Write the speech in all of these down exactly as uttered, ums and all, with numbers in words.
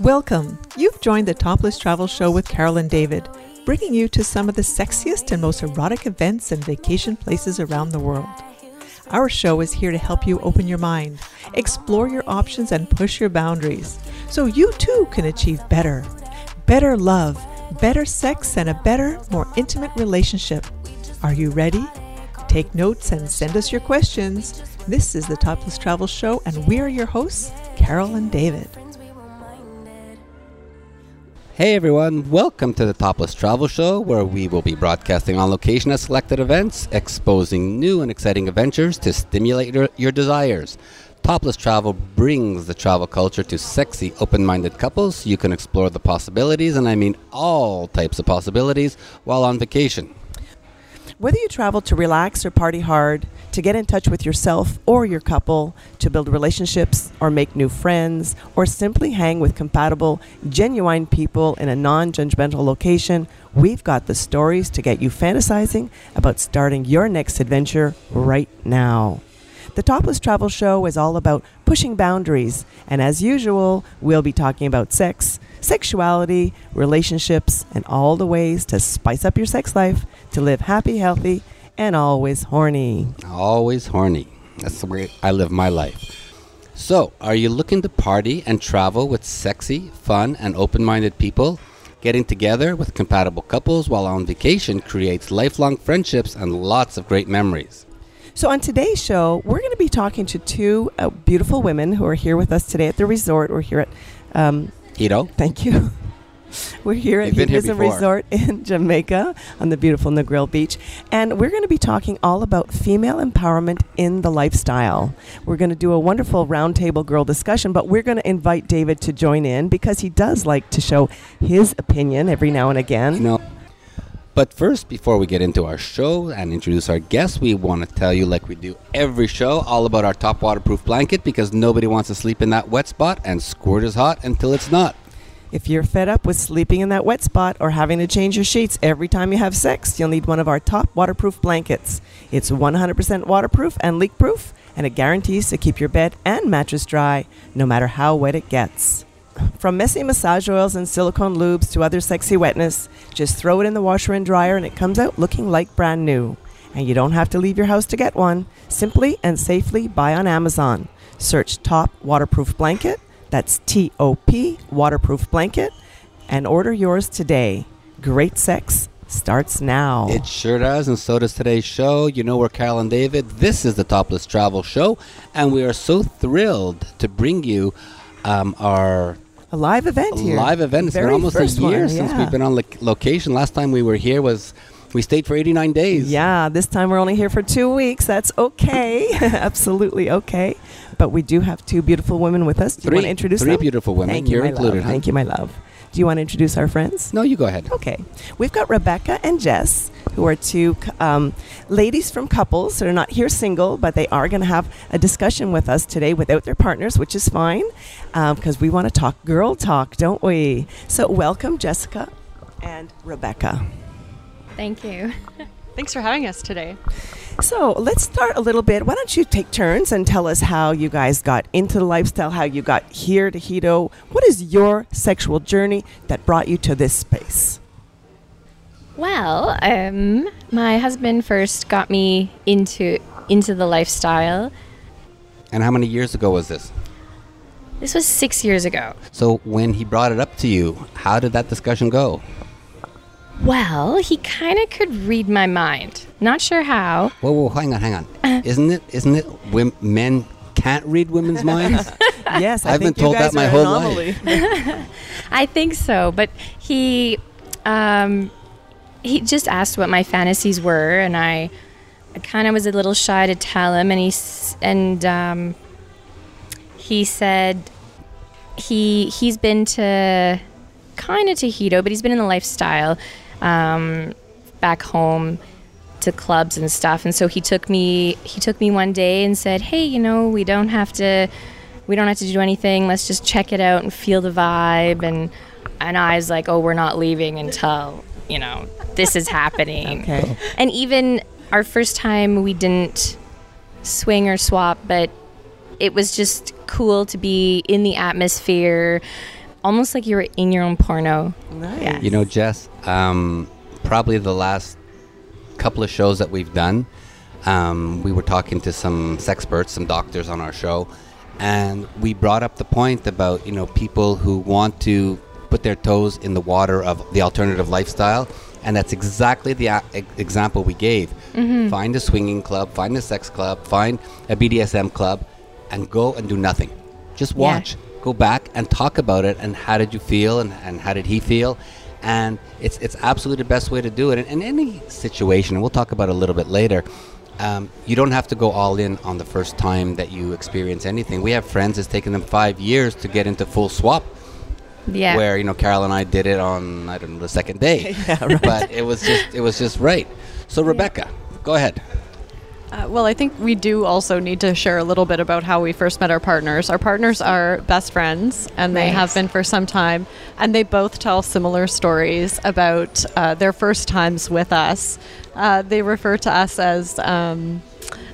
Welcome. You've joined the Topless Travel Show with Carol and David, bringing you to some of the sexiest and most erotic events and vacation places around the world. Our show is here to help you open your mind, explore your options, and push your boundaries, so you too can achieve better. Better love, better sex, and a better, more intimate relationship. Are you ready? Take notes and send us your questions. This is the Topless Travel Show, and we are your hosts, Carol and David. Hey everyone, welcome to the Topless Travel Show, where we will be broadcasting on location at selected events, exposing new and exciting adventures to stimulate your, your desires. Topless Travel brings the travel culture to sexy, open-minded couples so you can explore the possibilities, and I mean all types of possibilities, while on vacation. Whether you travel to relax or party hard, to get in touch with yourself or your couple, to build relationships or make new friends, or simply hang with compatible, genuine people in a non-judgmental location, we've got the stories to get you fantasizing about starting your next adventure right now. The Topless Travel Show is all about pushing boundaries, and as usual, we'll be talking about sex, sexuality, relationships, and all the ways to spice up your sex life, to live happy, healthy, and always horny. Always horny. That's the way I live my life. So, are you looking to party and travel with sexy, fun, and open-minded people? Getting together with compatible couples while on vacation creates lifelong friendships and lots of great memories. So on today's show, we're going to be talking to two uh, beautiful women who are here with us today at the resort. We're here at... Um, Hedo. Thank you. We're here at Hedonism Resort in Jamaica on the beautiful Negril Beach. And we're going to be talking all about female empowerment in the lifestyle. We're going to do a wonderful roundtable girl discussion, but we're going to invite David to join in because he does like to show his opinion every now and again. You know, but first, before we get into our show and introduce our guests, we want to tell you, like we do every show, all about our top waterproof blanket because nobody wants to sleep in that wet spot, and squirt is hot until it's not. If you're fed up with sleeping in that wet spot or having to change your sheets every time you have sex, you'll need one of our top waterproof blankets. It's one hundred percent waterproof and leak-proof, and it guarantees to keep your bed and mattress dry no matter how wet it gets. From messy massage oils and silicone lubes to other sexy wetness, just throw it in the washer and dryer and it comes out looking like brand new. And you don't have to leave your house to get one. Simply and safely buy on Amazon. Search Top Waterproof Blanket, that's T O P Waterproof Blanket, and order yours today. Great sex starts now. It sure does, and so does today's show. You know, we're Carol and David. This is the Topless Travel Show, and we are so thrilled to bring you um, our... A live event here. A live event. It's been almost a year one, yeah. since we've been on lo- location. Last time we were here was, we stayed for eighty-nine days. Yeah, this time we're only here for two weeks. That's okay. Absolutely okay. But we do have two beautiful women with us. Do three, you want to introduce three them? Three beautiful women. Thank You're you, included. Huh? Thank you, my love. Do you want to introduce our friends? No, you go ahead. Okay. We've got Rebecca and Jess, who are two um, ladies from couples. They're not here single, but they are going to have a discussion with us today without their partners, which is fine, because um, we want to talk girl talk, don't we? So welcome, Jessica and Rebecca. Thank you. Thanks for having us today. So let's start a little bit. Why don't you take turns and tell us how you guys got into the lifestyle, how you got here to Hedo. What is your sexual journey that brought you to this space? Well, um, my husband first got me into into the lifestyle. And how many years ago was this? This was six years ago. So when he brought it up to you, how did that discussion go? Well, he kind of could read my mind. Not sure how. Whoa, whoa, hang on, hang on. Uh, isn't it, isn't it wim- men can't read women's minds? Yes, I I've think been told that my whole life. I think so, but he, um, he just asked what my fantasies were, and I, I kind of was a little shy to tell him, and he and um, he said he he's been to kind of to Hedo, but he's been in the lifestyle. Um, back home to clubs and stuff, and so he took me he took me one day and said, hey, you know, we don't have to we don't have to do anything, let's just check it out and feel the vibe. And and I was like, oh, we're not leaving until, you know, this is happening. Okay. And even our first time we didn't swing or swap, but it was just cool to be in the atmosphere. almost like you were in your own porno. Nice. Yes. You know, Jess, um, probably the last couple of shows that we've done, um, we were talking to some sexperts, some doctors on our show, and we brought up the point about, you know, people who want to put their toes in the water of the alternative lifestyle. And that's exactly the a- example we gave. Mm-hmm. Find a swinging club, find a sex club, find a B D S M club, and go and do nothing. Just watch. Yeah. Go back and talk about it, and how did you feel, and, and how did he feel. And it's it's absolutely the best way to do it. And in any situation, and we'll talk about it a little bit later, um, you don't have to go all in on the first time that you experience anything. We have friends, it's taken them five years to get into full swap. Yeah. Where, you know, Carol and I did it on, I don't know, the second day. Yeah, right. But it was just it was just right. So Rebecca, yeah. Go ahead. Uh, well, I think we do also need to share a little bit about how we first met our partners. Our partners are best friends, and nice. They have been for some time. And they both tell similar stories about uh, their first times with us. Uh, they refer to us as um,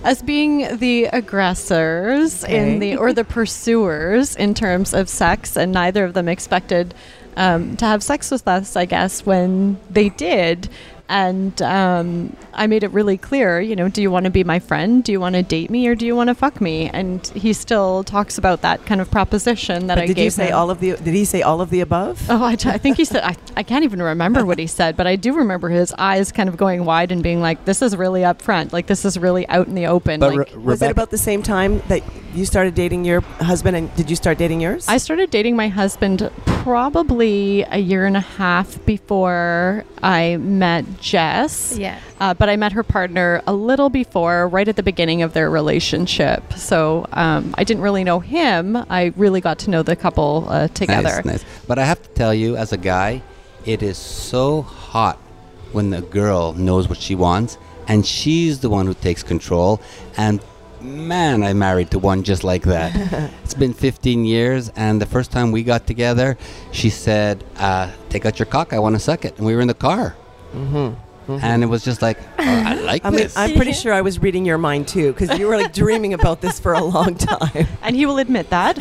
as being the aggressors okay. in the or the pursuers in terms of sex. And neither of them expected um, to have sex with us, I guess, when they did. And um, I made it really clear, you know, do you want to be my friend? Do you want to date me, or do you want to fuck me? And he still talks about that kind of proposition that but I did gave you say him. All of the, did he say all of the above? Oh, I, t- I think he said, I, I can't even remember what he said, but I do remember his eyes kind of going wide and being like, this is really up front. Like, this is really out in the open. But like, Re- was Rebecca- it about the same time that you started dating your husband, and did you start dating yours? I started dating my husband probably a year and a half before I met Jess. Yeah. Uh, but I met her partner a little before, right at the beginning of their relationship. So um, I didn't really know him. I really got to know the couple uh, together. Nice, nice. But I have to tell you, as a guy, it is so hot when the girl knows what she wants, and she's the one who takes control. And man, I married to one just like that. It's been fifteen years, and the first time we got together, she said, uh, take out your cock, I want to suck it. And we were in the car. Mm-hmm. Mm-hmm. And it was just like, oh, I like I this. Mean, I'm pretty sure I was reading your mind too, because you were like dreaming about this for a long time. And he will admit that.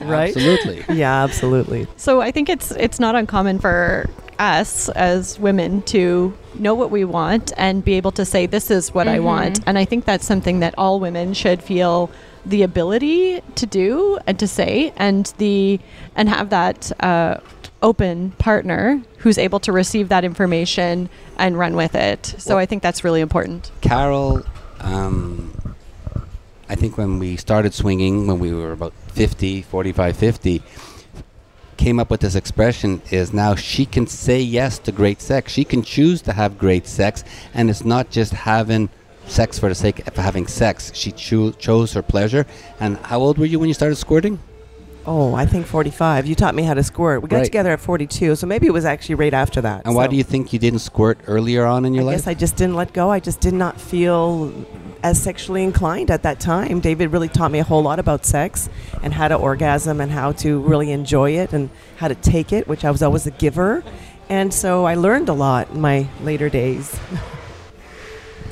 Right? Absolutely. Yeah, absolutely. So I think it's it's not uncommon for us as women to know what we want and be able to say, this is what mm-hmm. I want. And I think that's something that all women should feel the ability to do and to say, and the and have that uh open partner who's able to receive that information and run with it. So well, I think that's really important. Carol, um, I think when we started swinging, when we were about fifty, forty-five, fifty, came up with this expression is now she can say yes to great sex. She can choose to have great sex, and it's not just having sex for the sake of having sex. She cho- chose her pleasure. And how old were you when you started squirting? Oh, I think forty-five. You taught me how to squirt. We got right. together at forty-two, so maybe it was actually right after that. And so. Why do you think you didn't squirt earlier on in your I life? I guess I just didn't let go. I just did not feel as sexually inclined at that time. David really taught me a whole lot about sex and how to orgasm and how to really enjoy it and how to take it, which I was always a giver. And so I learned a lot in my later days.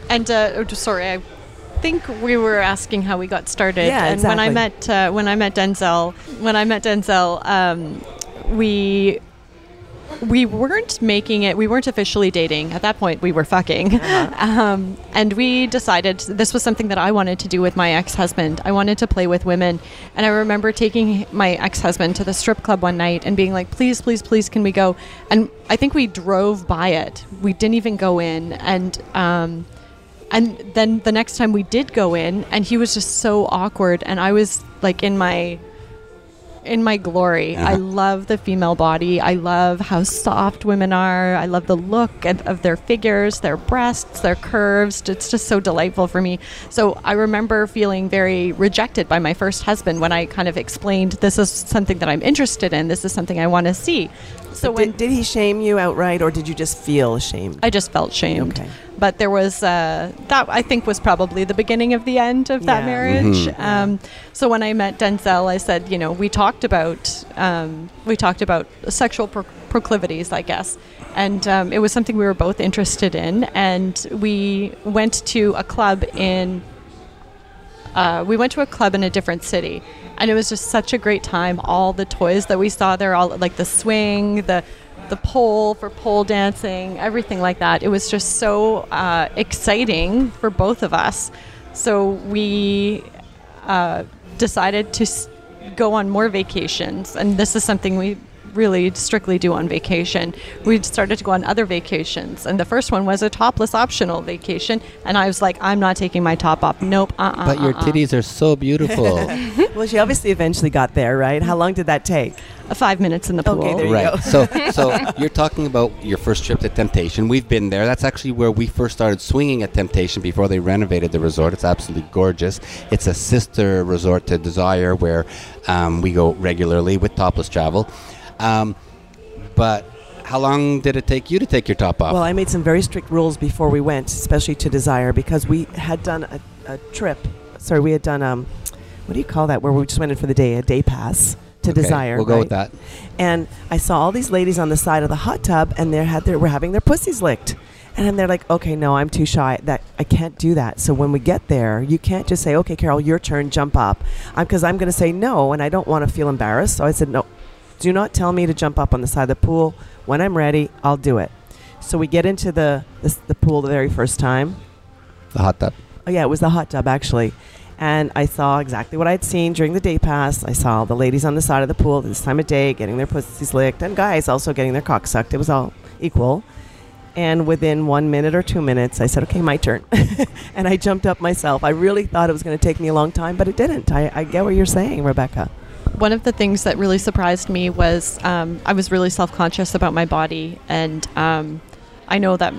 And, uh, sorry, I... I think we were asking how we got started. Yeah, and exactly. when I met uh, when I met Denzel, when I met Denzel, um, we we weren't making it. We weren't officially dating at that point. We were fucking, uh-huh. um, and we decided this was something that I wanted to do with my ex-husband. I wanted to play with women, and I remember taking my ex-husband to the strip club one night and being like, "Please, please, please, can we go?" And I think we drove by it. We didn't even go in, and. Um, And then the next time we did go in, and he was just so awkward, and I was like in my in my glory. Uh-huh. I love the female body. I love how soft women are. I love the look of, of their figures, their breasts, their curves. It's just so delightful for me. So I remember feeling very rejected by my first husband when I kind of explained, this is something that I'm interested in. This is something I want to see. So when did, did he shame you outright, or did you just feel ashamed? I just felt shamed. Okay. But there was, uh, that I think was probably the beginning of the end of that yeah. marriage. Mm-hmm. Um, so when I met Denzel, I said, you know, we talked about, um, we talked about sexual pro- proclivities, I guess. And um, it was something we were both interested in. And we went to a club in Uh, we went to a club in a different city, and it was just such a great time. All the toys that we saw there, all like the swing, the the pole for pole dancing, everything like that. It was just so uh, exciting for both of us. So we uh, decided to s- go on more vacations, and this is something we really strictly do on vacation. We started to go on other vacations, and the first one was a topless optional vacation, and I was like, I'm not taking my top off. Nope. Uh-uh, but your uh-uh. titties are so beautiful. Well, she obviously eventually got there, right? How long did that take? Uh, five minutes in the pool. Okay, there you right. go. so, so you're talking about your first trip to Temptation. We've been there. That's actually where we first started swinging at Temptation before they renovated the resort. It's absolutely gorgeous. It's a sister resort to Desire, where um, we go regularly with Topless Travel. Um, but how long did it take you to take your top off? Well, I made some very strict rules before we went, especially to Desire, because we had done a, a trip. Sorry, we had done, um, what do you call that, where we just went in for the day, a day pass to okay, Desire. We'll right? go with that. And I saw all these ladies on the side of the hot tub, and they had their, were having their pussies licked. And they're like, okay, no, I'm too shy. That I can't do that. So when we get there, you can't just say, okay, Carol, your turn, jump up. Because I'm, I'm going to say no, and I don't want to feel embarrassed. So I said, no. Do not tell me to jump up on the side of the pool. When I'm ready, I'll do it. So we get into the the, the pool the very first time. The hot tub. Oh, yeah, it was the hot tub, actually. And I saw exactly what I had seen during the day pass. I saw the ladies on the side of the pool this time of day getting their pussies licked, and guys also getting their cock sucked. It was all equal. And within one minute or two minutes, I said, okay, my turn. And I jumped up myself. I really thought it was going to take me a long time, but it didn't. I, I get what you're saying, Rebecca. One of the things that really surprised me was um, I was really self-conscious about my body, and um, I know that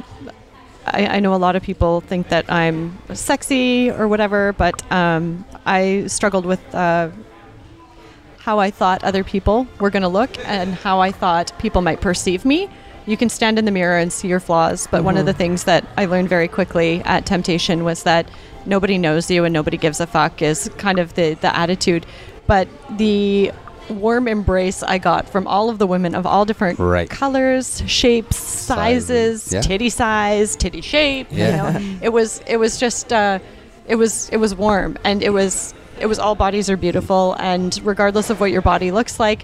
I, I know a lot of people think that I'm sexy or whatever, but um, I struggled with uh, how I thought other people were going to look and how I thought people might perceive me. You can stand in the mirror and see your flaws, but mm-hmm. one of the things that I learned very quickly at Temptation was that nobody knows you and nobody gives a fuck is kind of the, the attitude. But the warm embrace I got from all of the women of all different right. colors, shapes, sizes, sizes. Yeah. titty size, titty shape. Yeah. You know, it was it was just uh, it was it was warm, and it was it was all bodies are beautiful, and regardless of what your body looks like,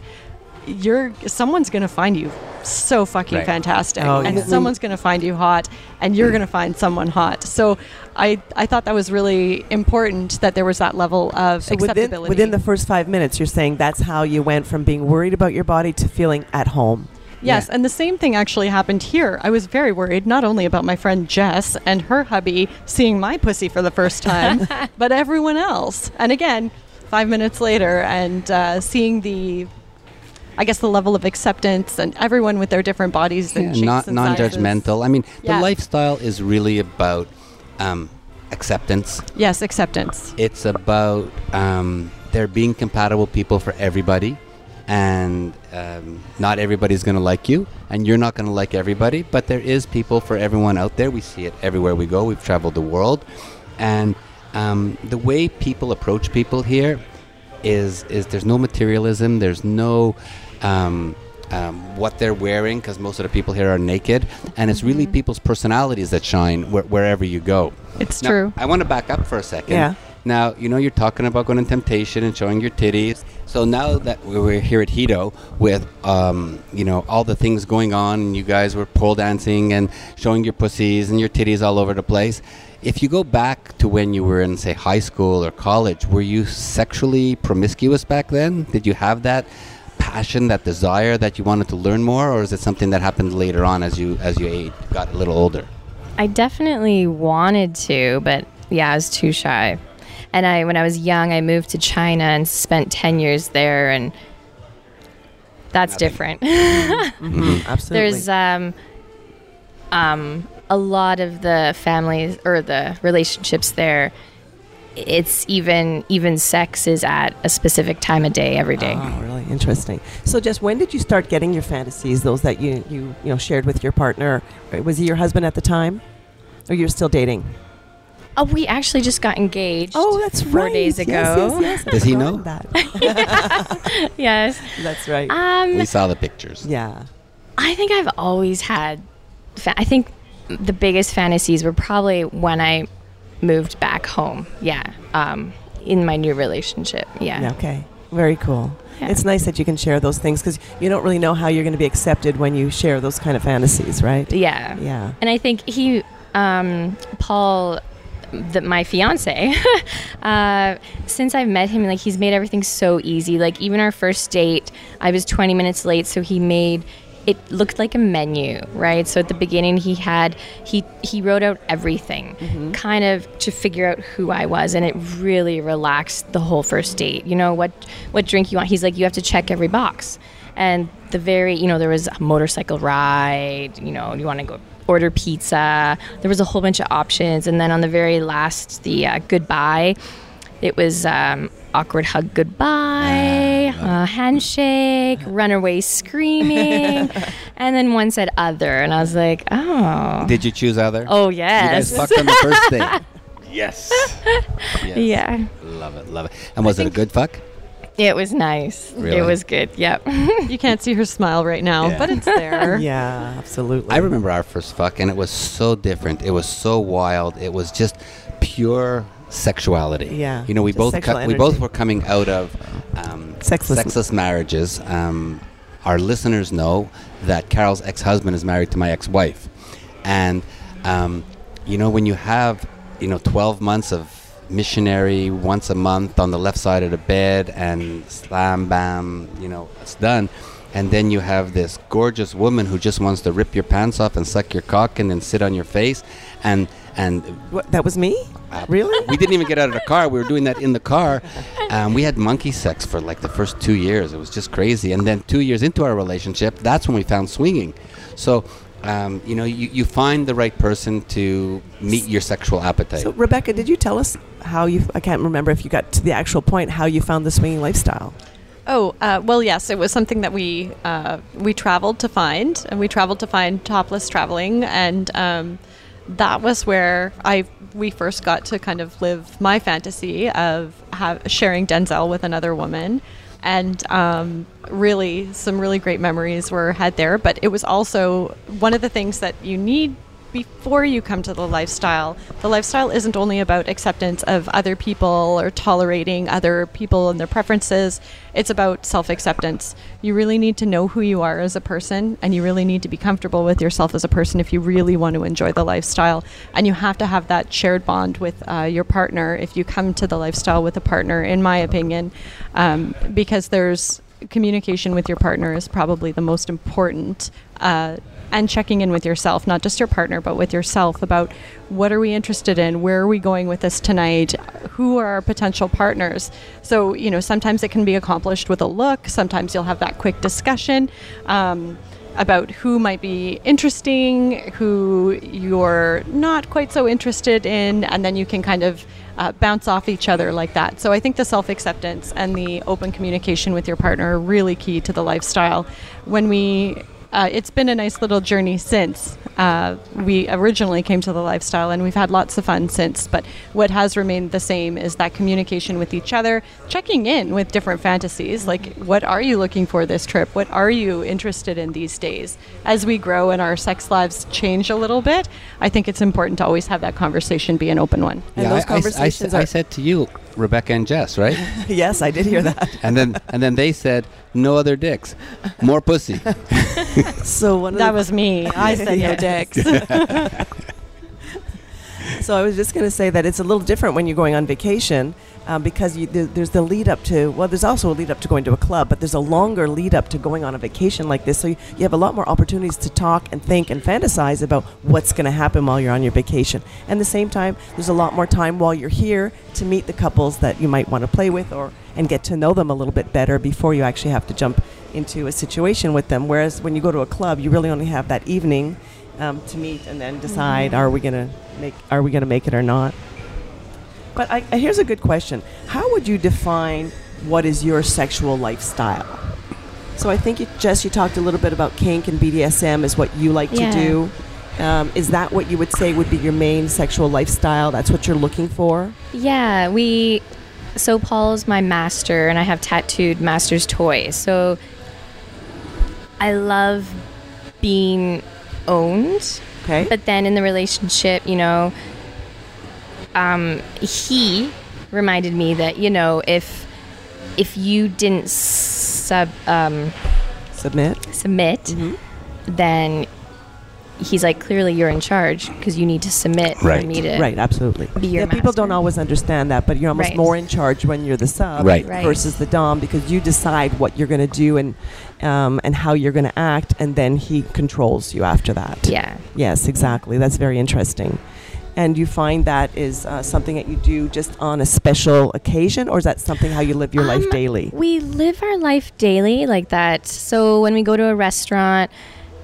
you're someone's gonna find you so fucking right. fantastic, oh, and yeah. someone's gonna find you hot, and you're gonna find someone hot. So I, I thought that was really important that there was that level of so acceptability. Within, within the first five minutes, you're saying that's how you went from being worried about your body to feeling at home. Yes, yeah. And the same thing actually happened here. I was very worried, not only about my friend Jess and her hubby seeing my pussy for the first time, but everyone else. And again, five minutes later, and uh, seeing the... I guess the level of acceptance, and everyone with their different bodies and yeah, shapes not, and sizes. Non-judgmental. I mean, yeah. the lifestyle is really about um, acceptance. Yes, acceptance. It's about um, there being compatible people for everybody, and um, not everybody's going to like you, and you're not going to like everybody, but there is people for everyone out there. We see it everywhere we go. We've traveled the world, and um, the way people approach people here is is there's no materialism, there's no um, um, what they're wearing, because most of the people here are naked, and it's really mm-hmm. people's personalities that shine wh- wherever you go. It's now, true. I want to back up for a second. Yeah. Now, you know, you're talking about going to Temptation and showing your titties. So now that we're here at Hedo with, um, you know, all the things going on, and you guys were pole dancing and showing your pussies and your titties all over the place. If you go back to when you were in, say, high school or college, were you sexually promiscuous back then? Did you have that passion, that desire that you wanted to learn more? Or is it something that happened later on as you as you ate, got a little older? I definitely wanted to, but yeah, I was too shy. And I, when I was young, I moved to China and spent ten years there, and that's Nothing. different. mm-hmm. Mm-hmm. Absolutely. There's um, um, a lot of the families or the relationships there. It's even even sex is at a specific time of day every day. Oh, really interesting. So, Jess, when did you start getting your fantasies? Those that you you you know shared with your partner? Was he your husband at the time, or you were still dating? Oh, we actually just got engaged. Oh, that's four right. Four days ago. Yes, yes, yes. Does he know that? yeah. Yes. That's right. Um, we saw the pictures. Yeah. I think I've always had. Fa- I think the biggest fantasies were probably when I moved back home. Yeah. Um, in my new relationship. Yeah. yeah okay. Very cool. Yeah. It's nice that you can share those things because you don't really know how you're going to be accepted when you share those kind of fantasies, right? Yeah. Yeah. And I think he, um, Paul, the, my fiance, uh, since I've met him, like he's made everything so easy. Like even our first date, I was twenty minutes late, so he made. It looked like a menu, right? So at the beginning, he had he he wrote out everything, mm-hmm. kind of to figure out who I was, and it really relaxed the whole first date. You know what what drink you want? He's like, you have to check every box, and the very you know there was a motorcycle ride. You know, you want to go order pizza. There was a whole bunch of options, and then on the very last, the uh, goodbye, it was um, awkward hug goodbye. Uh, handshake, runaway screaming, and then one said other, and I was like, oh. Did you choose other? Oh, yes. You guys fucked on the first date. Yes. yes. Yeah. Love it, love it. And was I it a good fuck? It was nice. Really? It was good, yep. You can't see her smile right now, yeah. but it's there. Yeah, absolutely. I remember our first fuck, and it was so different. It was so wild. It was just pure sexuality. Yeah. You know, we both co- we both were coming out of... Um, Sexless, Sexless marriages. Um, our listeners know that Carol's ex-husband is married to my ex-wife. And, um, you know, when you have, you know, twelve months of missionary once a month on the left side of the bed and slam, bam, you know, it's done. And then you have this gorgeous woman who just wants to rip your pants off and suck your cock and then sit on your face. And... and what, that was me? Uh, really? We didn't even get out of the car. We were doing that in the car. Um, we had monkey sex for like the first two years. It was just crazy. And then two years into our relationship, that's when we found swinging. So, um, you know, you, you find the right person to meet your sexual appetite. So, Rebecca, did you tell us how you, I can't remember if you got to the actual point, how you found the swinging lifestyle? Oh, uh, well, yes, it was something that we uh, we traveled to find. And we traveled to find Topless Traveling. And... Um, that was where I we first got to kind of live my fantasy of have, sharing Denzel with another woman, and um, really some really great memories were had there. But it was also one of the things that you need before you come to the lifestyle. The lifestyle isn't only about acceptance of other people or tolerating other people and their preferences. It's about self-acceptance. You really need to know who you are as a person, and you really need to be comfortable with yourself as a person if you really want to enjoy the lifestyle. And you have to have that shared bond with uh, your partner if you come to the lifestyle with a partner, in my opinion, um, because there's communication with your partner is probably the most important uh, and checking in with yourself, not just your partner, but with yourself about what are we interested in? Where are we going with this tonight? Who are our potential partners? So, you know, sometimes it can be accomplished with a look. Sometimes you'll have that quick discussion um, about who might be interesting, who you're not quite so interested in, and then you can kind of uh, bounce off each other like that. So I think the self-acceptance and the open communication with your partner are really key to the lifestyle. When we... Uh, it's been a nice little journey since uh, we originally came to the lifestyle, and we've had lots of fun since. But what has remained the same is that communication with each other, checking in with different fantasies, like what are you looking for this trip? What are you interested in these days? As we grow and our sex lives change a little bit, I think it's important to always have that conversation be an open one. Yeah, and those I, conversations I, I, I said to you, Rebecca and Jess, right? Yes, I did hear that. And then and then they said, no other dicks, more pussy. So one of that the was me. I said no dicks. So I was just going to say that it's a little different when you're going on vacation um, because you, th- there's the lead up to, well, there's also a lead up to going to a club, but there's a longer lead up to going on a vacation like this. So you, you have a lot more opportunities to talk and think and fantasize about what's going to happen while you're on your vacation. And at the same time, there's a lot more time while you're here to meet the couples that you might want to play with or and get to know them a little bit better before you actually have to jump into a situation with them. Whereas when you go to a club, you really only have that evening Um, to meet and then decide mm-hmm. are we gonna make are we gonna make it or not. But I, I, here's a good question: how would you define what is your sexual lifestyle? So I think you, Jess, you talked a little bit about kink and B D S M is what you like yeah. to do. Um, is that what you would say would be your main sexual lifestyle? That's what you're looking for? Yeah, we. So Paul's my master, and I have tattooed master's toys. So I love being owned, okay. But then in the relationship, you know, um, he reminded me that, you know, if if you didn't sub um, submit submit, mm-hmm. then he's like, clearly you're in charge because you need to submit. Right. You need to right. Absolutely. Be your yeah, master. People don't always understand that, but you're almost right. more in charge when you're the sub right. Right. versus the dom, because you decide what you're going to do and um, and how you're going to act, and then he controls you after that. Yeah. Yes, exactly. That's very interesting. And you find that is uh, something that you do just on a special occasion, or is that something how you live your um, life daily? We live our life daily like that. So when we go to a restaurant,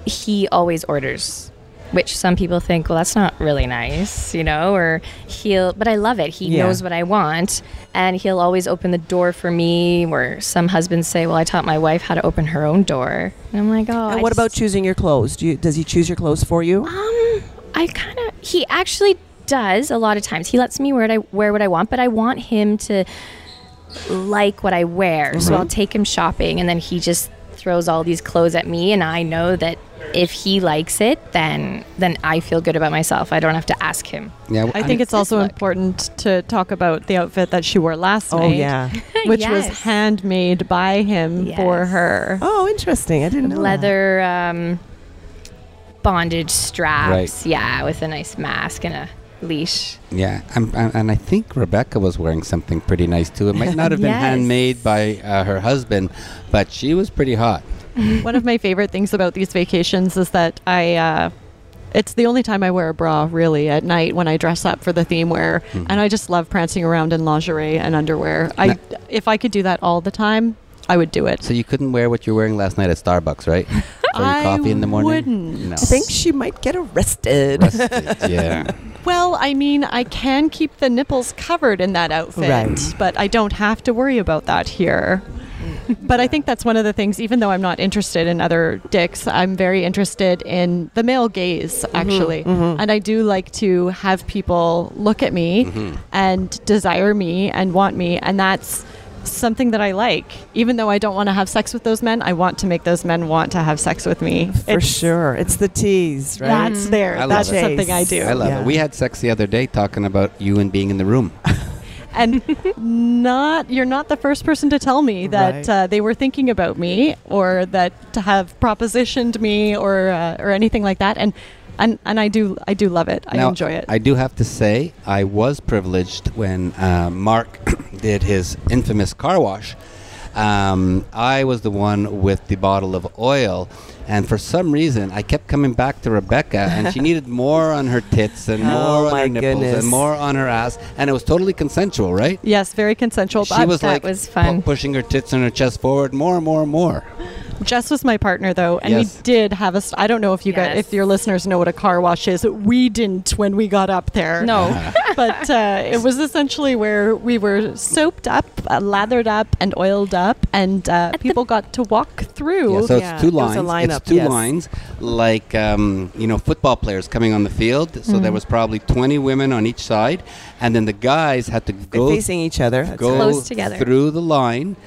he always orders, which some people think, well, that's not really nice, you know, or he'll, but I love it. He yeah. knows what I want, and he'll always open the door for me, where some husbands say, well, I taught my wife how to open her own door. And I'm like, oh. And I what about choosing your clothes? Do you, does he choose your clothes for you? Um, I kind of, he actually does a lot of times. He lets me wear what I, wear what I want, but I want him to like what I wear. Mm-hmm. So I'll take him shopping, and then he just throws all these clothes at me, and I know that if he likes it, then then I feel good about myself. I don't have to ask him. Yeah, well, I, I think mean, it's also look. important to talk about the outfit that she wore last oh, night. Oh yeah, which yes. was handmade by him yes. for her. Oh, interesting! I didn't know leather that. Um, bondage straps. Right. Yeah, with a nice mask and a leash. Yeah, I'm, I'm, and I think Rebecca was wearing something pretty nice too. It might not have yes. been handmade by uh, her husband, but she was pretty hot. One of my favorite things about these vacations is that I, uh, it's the only time I wear a bra really at night when I dress up for the theme wear. Mm-hmm. And I just love prancing around in lingerie and underwear. I, now, if I could do that all the time, I would do it. So you couldn't wear what you were wearing last night at Starbucks, right? For I your coffee in the morning? I wouldn't. No. I think she might get arrested. Arrested, yeah. Well, I mean, I can keep the nipples covered in that outfit, right. but I don't have to worry about that here. But I think that's one of the things, even though I'm not interested in other dicks, I'm very interested in the male gaze, actually. Mm-hmm, mm-hmm. And I do like to have people look at me mm-hmm. and desire me and want me. And that's something that I like. Even though I don't want to have sex with those men, I want to make those men want to have sex with me. For it's sure. It's the tease, right? That's mm-hmm. there. I that's love something I do. I love yeah. it. We had sex the other day talking about you and being in the room. And not you're not the first person to tell me that right. uh, they were thinking about me, or that to have propositioned me, or uh, or anything like that. And and and I do I do love it. Now, I enjoy it. I do have to say I was privileged when uh, Mark did his infamous car wash. Um, I was the one with the bottle of oil, and for some reason I kept coming back to Rebecca, and she needed more on her tits and more oh on her nipples goodness. and more on her ass, and it was totally consensual, right? Yes, very consensual. She was that like was fun. pushing her tits and her chest forward more and more and more. Jess was my partner, though, and yes. we did have a. St- I don't know if you yes. guys, if your listeners know what a car wash is. We didn't when we got up there. No, but uh, it was essentially where we were soaped up, uh, lathered up, and oiled up, and uh, people got to walk through. Yeah, so yeah. it's two lines. It was a lineup, it's two yes. lines, like um, you know, football players coming on the field. So mm-hmm. there was probably twenty women on each side, and then the guys had to go facing each other, go close together through the line.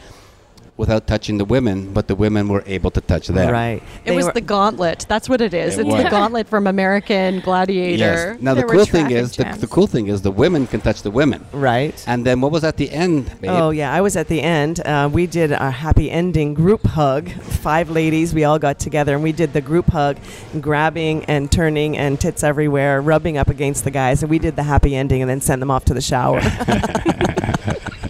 Without touching the women, but the women were able to touch them. Right. It they was the gauntlet. That's what it is. It it's was. the gauntlet from American Gladiator. Yes. Now the cool thing is the, the cool thing is the women can touch the women. Right. And then what was at the end, babe? Oh yeah, I was at the end. Uh, we did our happy ending group hug. Five ladies. We all got together and we did the group hug, grabbing and turning and tits everywhere, rubbing up against the guys, and we did the happy ending and then sent them off to the shower.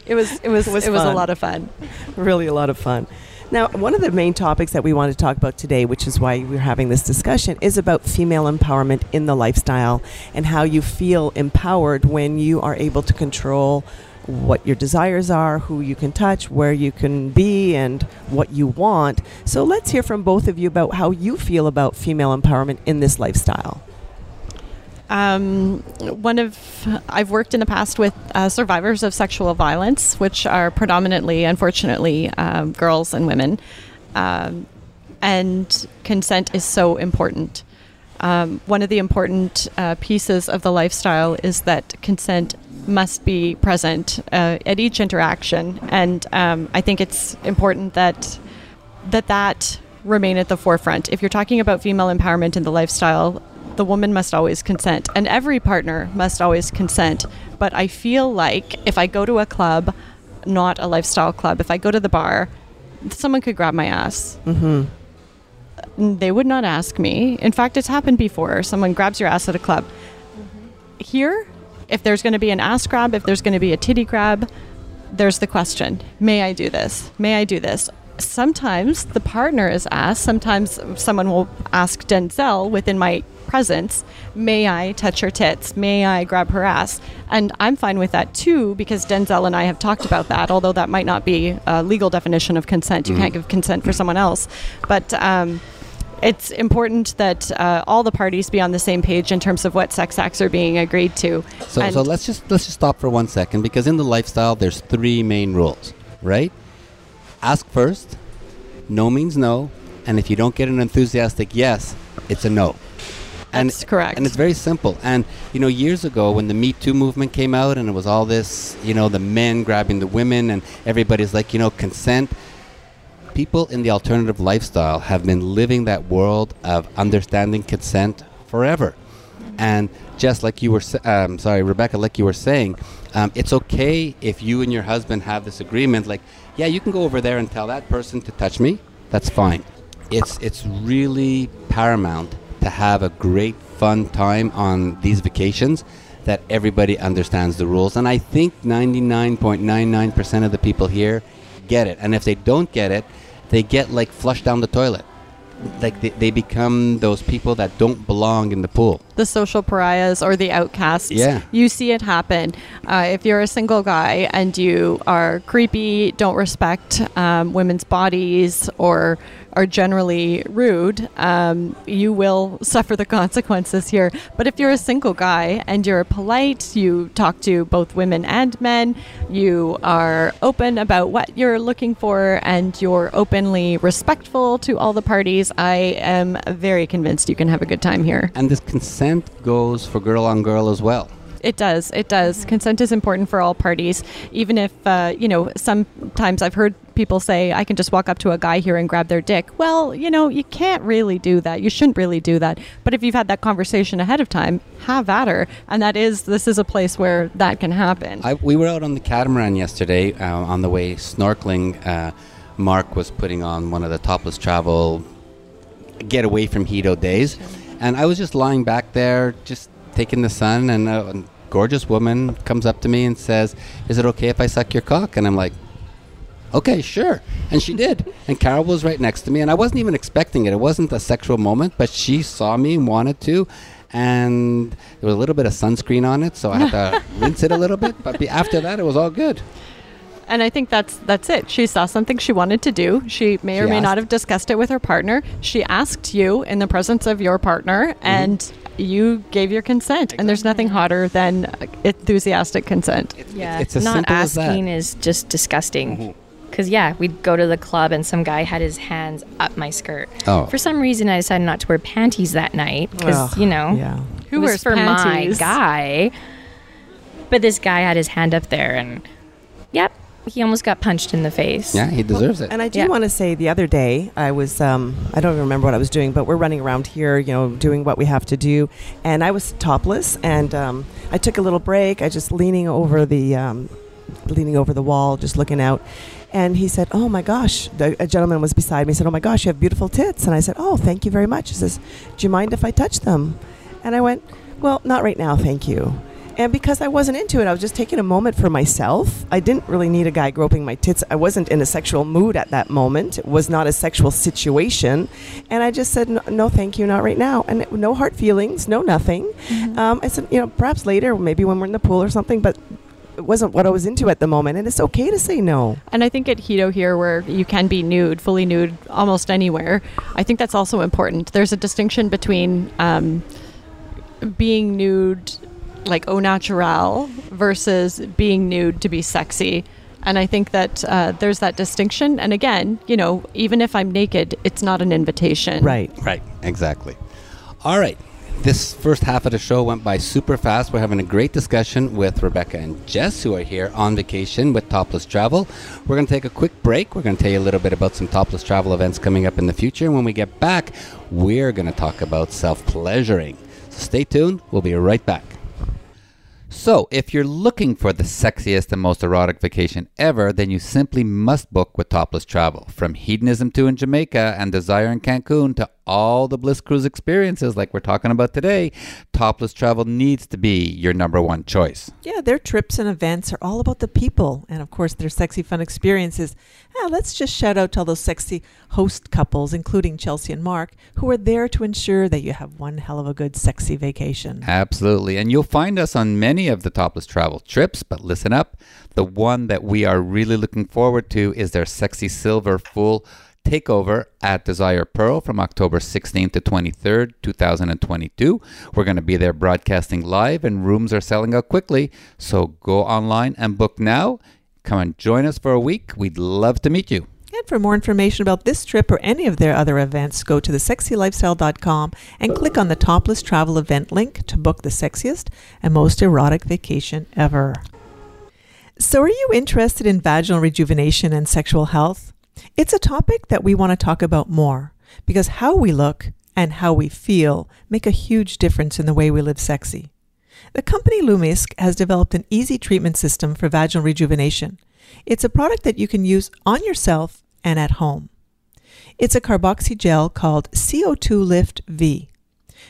It was it was it was, it was a lot of fun. Really a lot of fun. Now, one of the main topics that we want to talk about today, which is why we're having this discussion, is about female empowerment in the lifestyle and how you feel empowered when you are able to control what your desires are, who you can touch, where you can be, and what you want. So let's hear from both of you about how you feel about female empowerment in this lifestyle. Um, one of I've worked in the past with uh, survivors of sexual violence, which are predominantly, unfortunately, um, girls and women, um, and consent is so important. Um, one of the important uh, pieces of the lifestyle is that consent must be present uh, at each interaction, and um, I think it's important that that that remain at the forefront. If you're talking about female empowerment in the lifestyle, the woman must always consent, and every partner must always consent, but I feel like if I go to a club, not a lifestyle club, if I go to the bar, someone could grab my ass. Mm-hmm. They would not ask me. In fact, it's happened before. Someone grabs your ass at a club. Mm-hmm. Here, if there's going to be an ass grab, if there's going to be a titty grab, there's the question, may I do this? May I do this? Sometimes the partner is asked. Sometimes someone will ask Denzel within my presence, may I touch her tits? May I grab her ass? And I'm fine with that too, because Denzel and I have talked about that, although that might not be a legal definition of consent. You mm-hmm. can't give consent for someone else. But um, it's important that uh, all the parties be on the same page in terms of what sex acts are being agreed to. So, so let's just let's just stop for one second, because in the lifestyle, there's three main rules, right? Ask first, no means no, and if you don't get an enthusiastic yes, it's a no. And that's correct. And it's very simple. And, you know, years ago when the Me Too movement came out and it was all this, you know, the men grabbing the women and everybody's like, you know, consent. People in the alternative lifestyle have been living that world of understanding consent forever. And just like you were, um, sorry, Rebecca, like you were saying, um, it's okay if you and your husband have this agreement, like, yeah, you can go over there and tell that person to touch me. That's fine. It's it's really paramount to have a great fun time on these vacations that everybody understands the rules. And I think ninety-nine point nine nine percent of the people here get it. And if they don't get it, they get like flushed down the toilet. Like they, they become those people that don't belong in the pool. The social pariahs or the outcasts. Yeah. You see it happen. Uh, if you're a single guy and you are creepy, don't respect um, women's bodies, or are generally rude, um, you will suffer the consequences here. But if you're a single guy and you're polite, you talk to both women and men, you are open about what you're looking for, and you're openly respectful to all the parties, I am very convinced you can have a good time here. And this consent goes for girl on girl as well. It does. It does. Consent is important for all parties, even if, uh, you know, sometimes I've heard people say, I can just walk up to a guy here and grab their dick. Well, you know, you can't really do that. You shouldn't really do that. But if you've had that conversation ahead of time, have at her. And that is, this is a place where that can happen. I, we were out on the catamaran yesterday uh, on the way snorkeling. Uh, Mark was putting on one of the Topless Travel get away from Hedo days. And I was just lying back there, just taking the sun, and a gorgeous woman comes up to me and says, is it okay if I suck your cock? And I'm like, okay, sure. And she did. And Carol was right next to me, and I wasn't even expecting it. It wasn't a sexual moment, but she saw me and wanted to, and there was a little bit of sunscreen on it, so I had to rinse it a little bit, but after that it was all good. And I think that's that's it. She saw something she wanted to do. She may or she may asked. not have discussed it with her partner. She asked you in the presence of your partner, mm-hmm. and you gave your consent. Exactly. And there's nothing hotter than enthusiastic consent. It's, yeah, it's, it's as not asking as is just disgusting. Mm-hmm. Because, yeah, we'd go to the club and some guy had his hands up my skirt. Oh. For some reason, I decided not to wear panties that night. Because, you know, yeah. who was wears for panties? My guy. But this guy had his hand up there and, yep, he almost got punched in the face. Yeah, he deserves well, it. And I do yeah. want to say the other day, I was, um, I don't remember what I was doing, but we're running around here, you know, doing what we have to do. And I was topless, and um, I took a little break. I just leaning over the, um, leaning over the wall, just looking out. And he said, oh, my gosh, a gentleman was beside me. He said, oh, my gosh, you have beautiful tits. And I said, oh, thank you very much. He says, do you mind if I touch them? And I went, well, not right now, thank you. And because I wasn't into it, I was just taking a moment for myself. I didn't really need a guy groping my tits. I wasn't in a sexual mood at that moment. It was not a sexual situation. And I just said, no, no thank you, not right now. And no hard feelings, no nothing. Mm-hmm. Um, I said, you know, perhaps later, maybe when we're in the pool or something, but it wasn't what I was into at the moment, and it's okay to say no. And I think at Hedo here, where you can be nude, fully nude, almost anywhere, I think that's also important. There's a distinction between um, being nude, like au naturel, versus being nude to be sexy. And I think that uh, there's that distinction. And again, you know, even if I'm naked, it's not an invitation. Right. Right. Exactly. All right. This first half of the show went by super fast. We're having a great discussion with Rebecca and Jess, who are here on vacation with Topless Travel. We're going to take a quick break. We're going to tell you a little bit about some Topless Travel events coming up in the future. When we get back, we're going to talk about self-pleasuring. So stay tuned. We'll be right back. So if you're looking for the sexiest and most erotic vacation ever, then you simply must book with Topless Travel. From Hedonism two in Jamaica and Desire in Cancun to all the Bliss Cruise experiences like we're talking about today, Topless Travel needs to be your number one choice. Yeah, their trips and events are all about the people and, of course, their sexy, fun experiences. Ah, let's just shout out to all those sexy host couples, including Chelsea and Mark, who are there to ensure that you have one hell of a good, sexy vacation. Absolutely. And you'll find us on many of the Topless Travel trips, but listen up. The one that we are really looking forward to is their Sexy Silver full takeover at Desire Pearl from October sixteenth to twenty-third, twenty twenty-two. We're going to be there broadcasting live, and rooms are selling out quickly. So go online and book now. Come and join us for a week. We'd love to meet you. And for more information about this trip or any of their other events, go to the sexy lifestyle dot com and click on the Topless Travel event link to book the sexiest and most erotic vacation ever. So are you interested in vaginal rejuvenation and sexual health? It's a topic that we want to talk about more because how we look and how we feel make a huge difference in the way we live sexy. The company Lumisk has developed an easy treatment system for vaginal rejuvenation. It's a product that you can use on yourself and at home. It's a carboxy gel called C O two Lift V.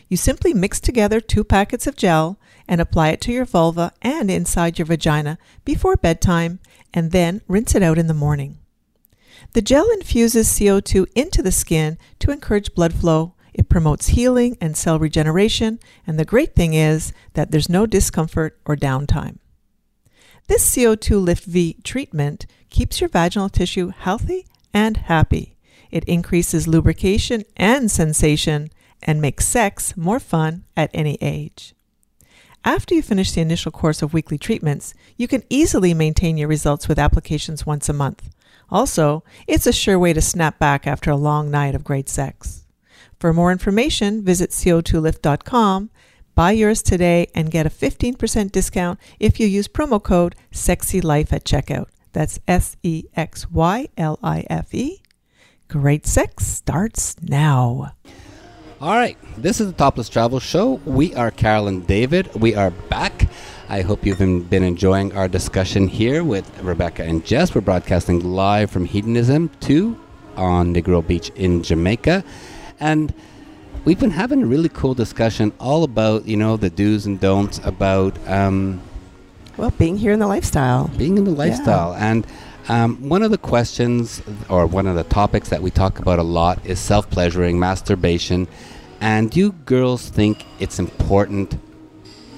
You simply mix together two packets of gel and apply it to your vulva and inside your vagina before bedtime, and then rinse it out in the morning. The gel infuses C O two into the skin to encourage blood flow. It promotes healing and cell regeneration, and the great thing is that there's no discomfort or downtime. This C O two Lift V treatment keeps your vaginal tissue healthy and happy. It increases lubrication and sensation and makes sex more fun at any age. After you finish the initial course of weekly treatments, you can easily maintain your results with applications once a month. Also, it's a sure way to snap back after a long night of great sex. For more information, visit C O two lift dot com, buy yours today, and get a fifteen percent discount if you use promo code SEXYLIFE at checkout. That's S E X Y L I F E. Great sex starts now. All right, this is the Topless Travel Show. We are Carol and David. We are back. I hope you've been enjoying our discussion here with Rebecca and Jess. We're broadcasting live from Hedonism two on Negril Beach in Jamaica. And we've been having a really cool discussion all about, you know, the do's and don'ts about... Um, well, being here in the lifestyle. Being in the lifestyle. Yeah. And um, one of the questions or one of the topics that we talk about a lot is self-pleasuring, masturbation. And do you girls think it's important,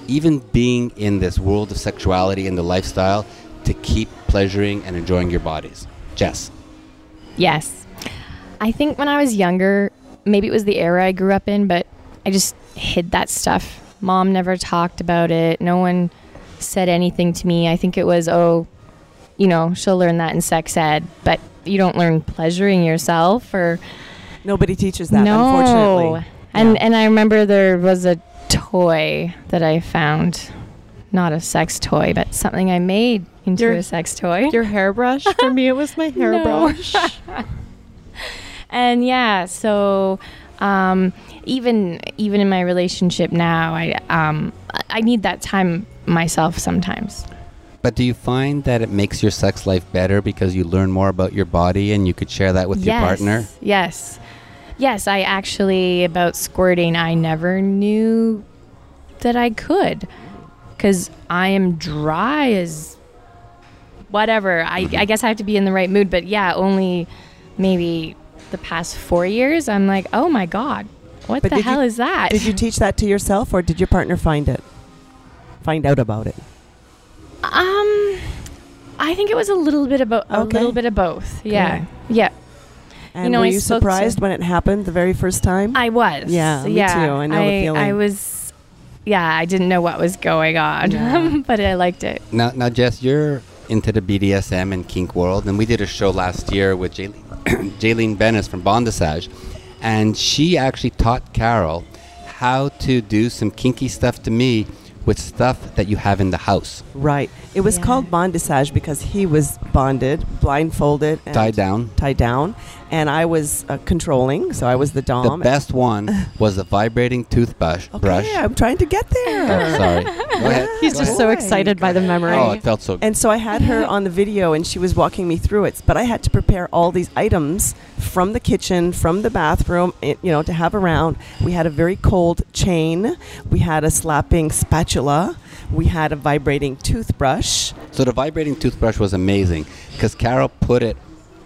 even being in this world of sexuality and the lifestyle, to keep pleasuring and enjoying your bodies? Jess? Yes. I think when I was younger, maybe it was the era I grew up in, but I just hid that stuff. Mom never talked about it. No one said anything to me. I think it was, oh, you know, she'll learn that in sex ed, but you don't learn pleasuring yourself or... Nobody teaches that, no. Unfortunately. And, yeah. and I remember there was a toy that I found, not a sex toy, but something I made into your, a sex toy. Your hairbrush? For me, it was my hairbrush. And yeah, so um, even even in my relationship now, I um, I need that time myself sometimes. But do you find that it makes your sex life better because you learn more about your body and you could share that with yes, your partner? Yes. Yes, I actually, about squirting, I never knew that I could because I am dry as whatever. I, I guess I have to be in the right mood. But yeah, only maybe the past four years, I'm like, oh, my God, what but the hell you, is that? Did you teach that to yourself or did your partner find it? Find out about it? Um, I think it was a little bit of, bo- okay. a little bit of both. Good. Yeah. Yeah. And you know, were I you surprised when it happened the very first time? I was. Yeah, me yeah. too. I know I, the feeling. I was, yeah, I didn't know what was going on, yeah. but I liked it. Now, now, Jess, you're into the B D S M and kink world, and we did a show last year with Jaylene, Jaylene Bennis from Bondissage, and she actually taught Carol how to do some kinky stuff to me with stuff that you have in the house. Right. It was yeah. called Bondissage because he was bonded, blindfolded. And tied down. Tied down. And I was uh, controlling, so I was the dom. The best one was the vibrating toothbrush. Okay, brush. I'm trying to get there. Oh, sorry. Go ahead. He's Go just ahead. so excited by the memory. Oh, it felt so good. And so I had her on the video, and she was walking me through it. But I had to prepare all these items from the kitchen, from the bathroom, it, you know, to have around. We had a very cold chain. We had a slapping spatula. We had a vibrating toothbrush. So the vibrating toothbrush was amazing because Carol put it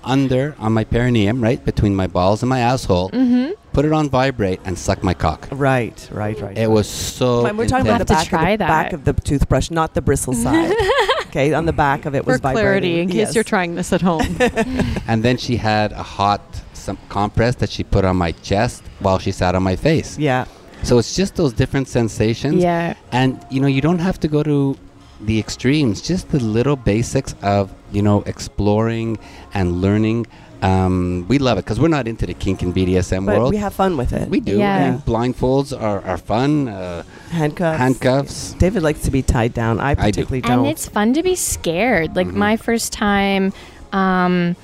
under on my perineum, right between my balls and my asshole. Mm-hmm. Put it on vibrate and suck my cock. Right, right, right. It was so. When we're talking intense. about the, back, to try of the that. back of the toothbrush, not the bristle side. Okay, on the back of it was vibrating. For clarity, in yes. case you're trying this at home. And then she had a hot some compress that she put on my chest while she sat on my face. Yeah. So it's just those different sensations. Yeah. And you know, you don't have to go to the extremes, just the little basics of, you know, exploring and learning. Um, we love it because we're not into the kink and B D S M but world. But we have fun with it. We do. Yeah. And blindfolds are, are fun. Uh, handcuffs. Handcuffs. David likes to be tied down. I particularly I do. don't. And it's fun to be scared. Like mm-hmm. my first time, um,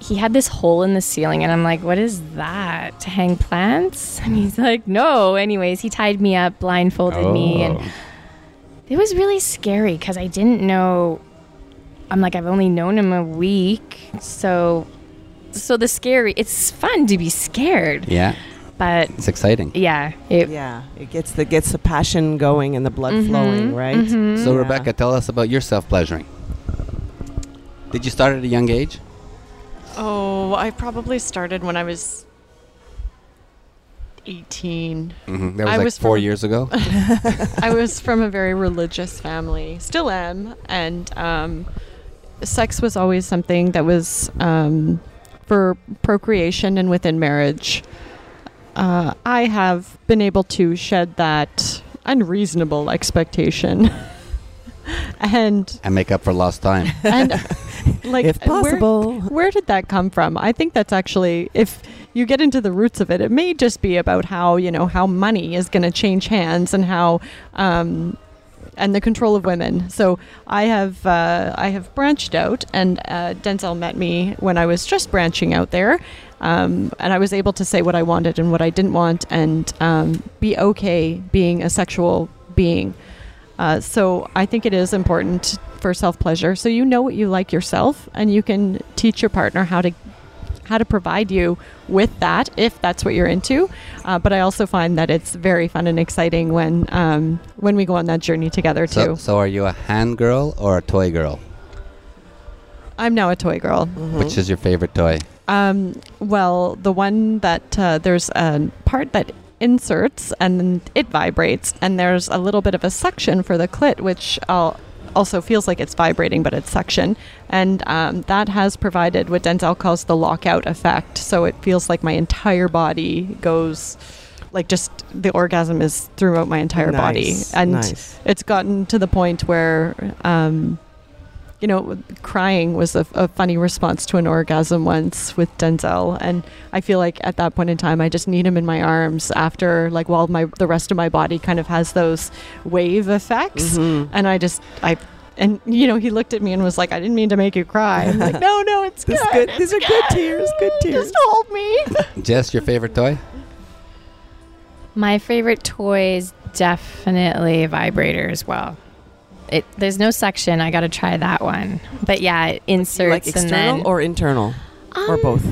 he had this hole in the ceiling and I'm like, what is that? To hang plants? And he's like, no. Anyways, he tied me up, blindfolded oh. me, and it was really scary because I didn't know. I'm like, I've only known him a week. So so the scary, it's fun to be scared. Yeah. But it's exciting. Yeah. It yeah. It gets the gets the passion going and the blood mm-hmm, flowing, right? Mm-hmm. So yeah. Rebecca, tell us about your self-pleasuring. Did you start at a young age? Oh, I probably started when I was eighteen. Mm-hmm. That was I like was four years ago. I was from a very religious family, still am, and um, sex was always something that was um, for procreation and within marriage. Uh, I have been able to shed that unreasonable expectation and and make up for lost time. And like, if possible, where, where did that come from? I think that's actually if. You get into the roots of it. It may just be about how, you know, how money is going to change hands and how, um, and the control of women. So I have, uh, I have branched out, and uh, Denzel met me when I was just branching out there, um, and I was able to say what I wanted and what I didn't want, and um, be okay being a sexual being. Uh, so I think it is important for self-pleasure. So you know what you like yourself, and you can teach your partner how to. how to provide you with that if that's what you're into. Uh, but I also find that it's very fun and exciting when um, when we go on that journey together so, too. So are you a hand girl or a toy girl? I'm now a toy girl. Mm-hmm. Which is your favorite toy? Um, well, the one that uh, there's a part that inserts and it vibrates, and there's a little bit of a suction for the clit, which I'll also feels like it's vibrating, but it's suction. And um, that has provided what Denzel calls the lockout effect. So it feels like my entire body goes, like just the orgasm is throughout my entire nice, body. And nice. It's gotten to the point where, um, you know, crying was a, a funny response to an orgasm once with Denzel. And I feel like at that point in time, I just need him in my arms after, like, while my the rest of my body kind of has those wave effects. Mm-hmm. And I just, I, and, you know, he looked at me and was like, I didn't mean to make you cry. I'm like, no, no, it's good. good. It's These are good, good tears, good tears. Just hold me. Jess, your favorite toy? My favorite toy is definitely a vibrator as well. It, there's no suction. I got to try that one. But yeah, it inserts. Like external and then, or internal? Um, or both?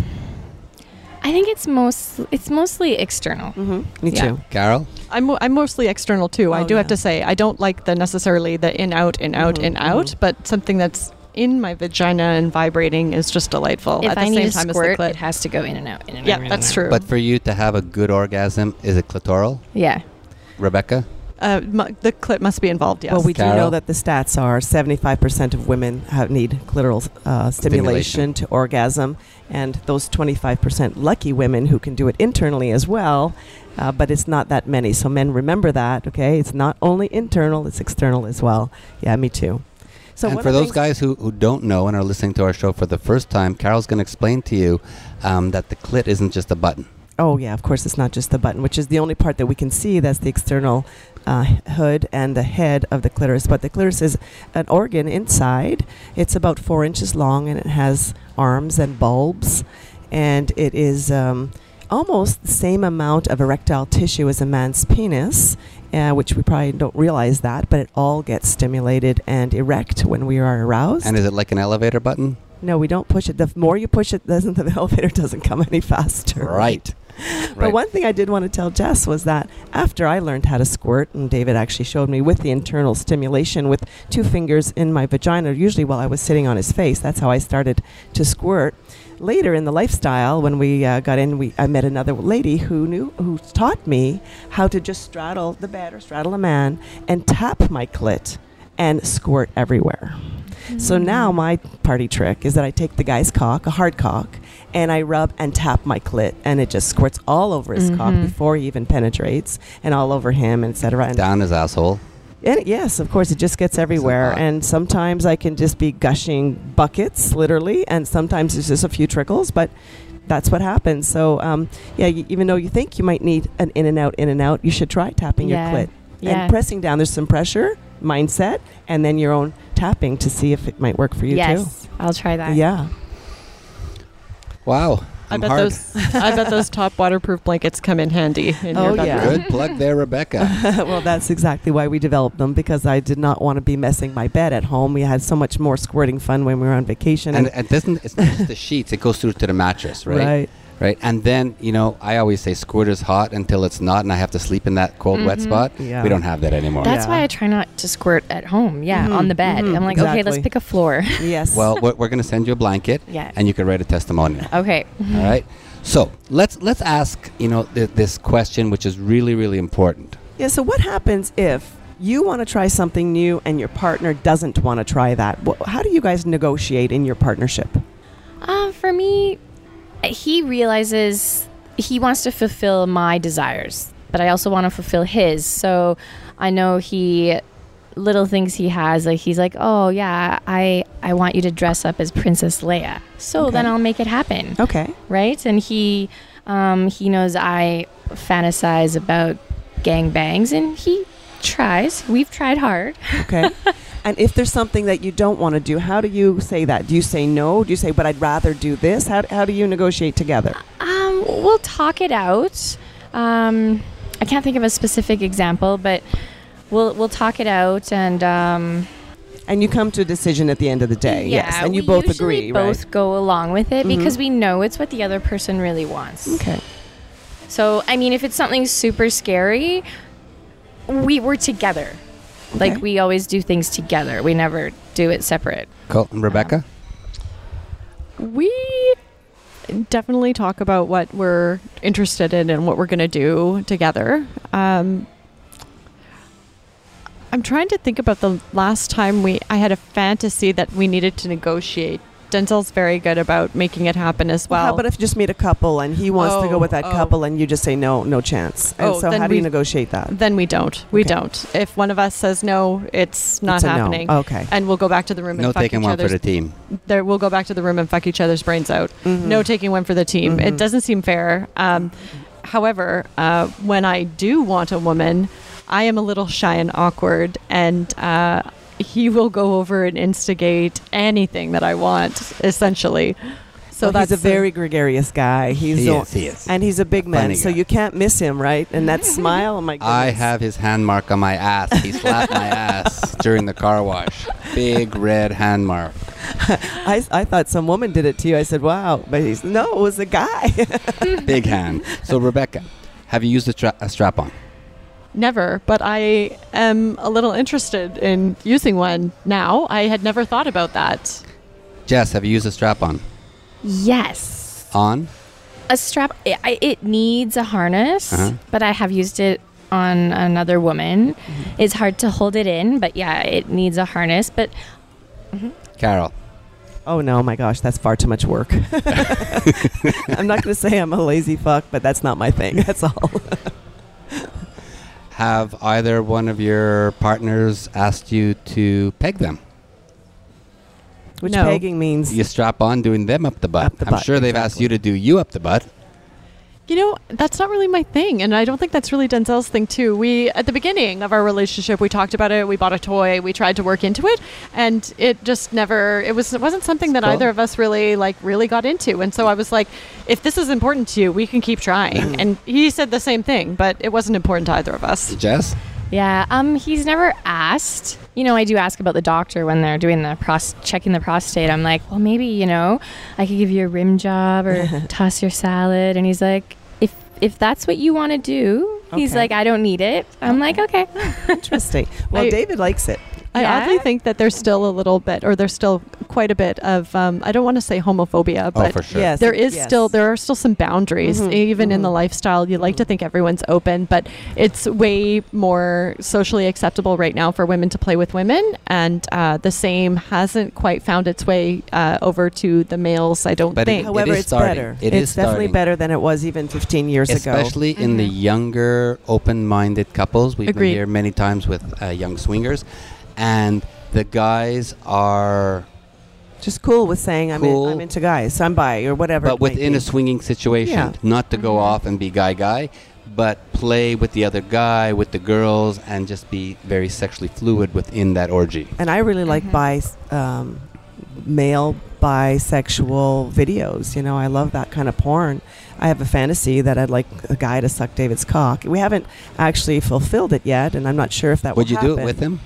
I think it's most. It's mostly external. Mm-hmm. Me yeah. too. Carol? I'm I'm mostly external too. Oh, I do yeah. have to say, I don't like the necessarily the in-out, in-out, mm-hmm, in-out, mm-hmm. but something that's in my vagina and vibrating is just delightful. If At I the need same time squirt, as the clit. It has to go in and out. In and yeah, out, that's and true. Out. But for you to have a good orgasm, is it clitoral? Yeah. Rebecca? Uh, m- the clit must be involved, yes. Well, we Carol. do know that the stats are seventy-five percent of women have need clitoral uh, stimulation, stimulation to orgasm, and those twenty-five percent lucky women who can do it internally as well, uh, but it's not that many. So men, remember that, okay? It's not only internal, it's external as well. Yeah, me too. So and for those guys who, who don't know and are listening to our show for the first time, Carol's going to explain to you um, that the clit isn't just a button. Oh, yeah, of course, it's not just the button, which is the only part that we can see. That's the external uh, hood and the head of the clitoris. But the clitoris is an organ inside. It's about four inches long, and it has arms and bulbs. And it is um, almost the same amount of erectile tissue as a man's penis, uh, which we probably don't realize that, but it all gets stimulated and erect when we are aroused. And is it like an elevator button? No, we don't push it. The more you push it, doesn't the elevator doesn't come any faster. Right. But right. One thing I did want to tell Jess was that after I learned how to squirt, and David actually showed me with the internal stimulation with two fingers in my vagina, usually while I was sitting on his face, that's how I started to squirt. Later in the lifestyle, when we uh, got in, we I met another lady who knew who taught me how to just straddle the bed or straddle a man and tap my clit and squirt everywhere. Mm-hmm. So now my party trick is that I take the guy's cock, a hard cock, and I rub and tap my clit, and it just squirts all over his mm-hmm. cock before he even penetrates, and all over him, et cetera. And down his asshole. And yes, of course, it just gets everywhere. And sometimes I can just be gushing buckets, literally, and sometimes it's just a few trickles, but that's what happens. So, um, yeah, y- even though you think you might need an in and out, in and out, you should try tapping yeah. your clit. Yeah. And pressing down, there's some pressure, mindset, and then your own tapping to see if it might work for you, yes, too. Yes, I'll try that. Yeah. Wow. I bet, those, I bet those top waterproof blankets come in handy. In oh, your yeah. Good plug there, Rebecca. Well, that's exactly why we developed them, because I did not want to be messing my bed at home. We had so much more squirting fun when we were on vacation. And, and, and it doesn't, it's not just the sheets. It goes through to the mattress, right? Right. Right. And then, you know, I always say squirt is hot until it's not, and I have to sleep in that cold, mm-hmm. wet spot. Yeah. We don't have that anymore. That's yeah. why I try not to squirt at home. Yeah, mm-hmm. on the bed. Mm-hmm. I'm like, exactly. Okay, let's pick a floor. Yes. Well, we're, we're going to send you a blanket, yeah. and you can write a testimonial. Okay. Mm-hmm. All right. So let's let's ask, you know, th- this question, which is really, really important. Yeah. So what happens if you want to try something new and your partner doesn't want to try that? How do you guys negotiate in your partnership? Uh, for me... He realizes he wants to fulfill my desires, but I also want to fulfill his. So I know he, little things he has, like he's like, oh, yeah, I, I want you to dress up as Princess Leia. So okay. then I'll make it happen. Okay. Right? And he um, he knows I fantasize about gangbangs, and he tries. We've tried hard. Okay. And if there's something that you don't want to do, how do you say that? Do you say no? Do you say, but I'd rather do this? How how do you negotiate together? Um, we'll talk it out. Um, I can't think of a specific example, but we'll we'll talk it out. And um, and you come to a decision at the end of the day. Yeah, yes. And you both agree, right? We both go along with it, mm-hmm. because we know it's what the other person really wants. Okay. So, I mean, if it's something super scary, we were together. Okay. Like, we always do things together. We never do it separate. Cool. And Rebecca? Um, we definitely talk about what we're interested in and what we're going to do together. Um, I'm trying to think about the last time we I had a fantasy that we needed to negotiate. Denzel's very good about making it happen as well. Well, how about if you just meet a couple and he wants oh, to go with that oh. couple and you just say no, no chance? And oh, so how do you negotiate that? Then we don't. We okay. don't. If one of us says no, it's not it's happening. No. Okay. And we'll go back to the room and no fuck each other's... No taking one for the team. There, we'll go back to the room and fuck each other's brains out. Mm-hmm. No taking one for the team. Mm-hmm. It doesn't seem fair. Um, however, uh, when I do want a woman, I am a little shy and awkward, and... Uh, he will go over and instigate anything that I want, essentially. So well, that's he's a very gregarious guy. He's he is, he is. And he's a big a man, so you can't miss him, right? And that smile, oh my goodness. I have his hand mark on my ass. He slapped my ass during the car wash. Big red hand mark. I, I thought some woman did it to you. I said, wow. But he's, no, it was a guy. Big hand. So, Rebecca, have you used a, tra- a strap-on? Never, but I am a little interested in using one now. I had never thought about that. Jess, have you used a strap-on? Yes. On? A strap, it, it needs a harness, uh-huh. but I have used it on another woman. Mm-hmm. It's hard to hold it in, but yeah, it needs a harness. But mm-hmm. Carol. Oh, no, my gosh, that's far too much work. I'm not going to say I'm a lazy fuck, but that's not my thing. That's all. Have either one of your partners asked you to peg them? Which no. pegging means? You strap on doing them up the butt. Up the I'm butt, sure they've exactly. asked you to do you up the butt. you know, that's not really my thing. And I don't think that's really Denzel's thing too. We, at the beginning of our relationship, we talked about it. We bought a toy. We tried to work into it. And it just never, it, was, it wasn't something that cool. either of us really, like, really got into. And so I was like, if this is important to you, we can keep trying. And he said the same thing, but it wasn't important to either of us. Jess? Yeah, um, he's never asked. You know, I do ask about the doctor when they're doing the pros- checking the prostate. I'm like, well, maybe, you know, I could give you a rim job or toss your salad. And he's like, if if that's what you want to do, okay. He's like, I don't need it. I'm okay. like, okay. Interesting. Well, I, David likes it. I yeah. oddly think that there's still a little bit, or there's still quite a bit of, um, I don't want to say homophobia, but oh, for sure. yes, there is yes. still, there are still some boundaries, mm-hmm, even mm-hmm. in the lifestyle. You like mm-hmm. to think everyone's open, but it's way more socially acceptable right now for women to play with women. And uh, the same hasn't quite found its way uh, over to the males, I don't but think. It, However, it it's starting. better. It it's is definitely starting. better than it was even fifteen years Especially ago. Especially in mm-hmm. the younger, open-minded couples. We've Agreed. been here many times with uh, young swingers. And the guys are just cool with saying, I'm, cool, in, I'm into guys, I'm bi, or whatever. But within a swinging situation, yeah. not to mm-hmm. go off and be guy-guy, but play with the other guy, with the girls, and just be very sexually fluid within that orgy. And I really like mm-hmm. bi, um, male bisexual videos. You know, I love that kind of porn. I have a fantasy that I'd like a guy to suck David's cock. We haven't actually fulfilled it yet, and I'm not sure if that would will happen. Would you do it with him?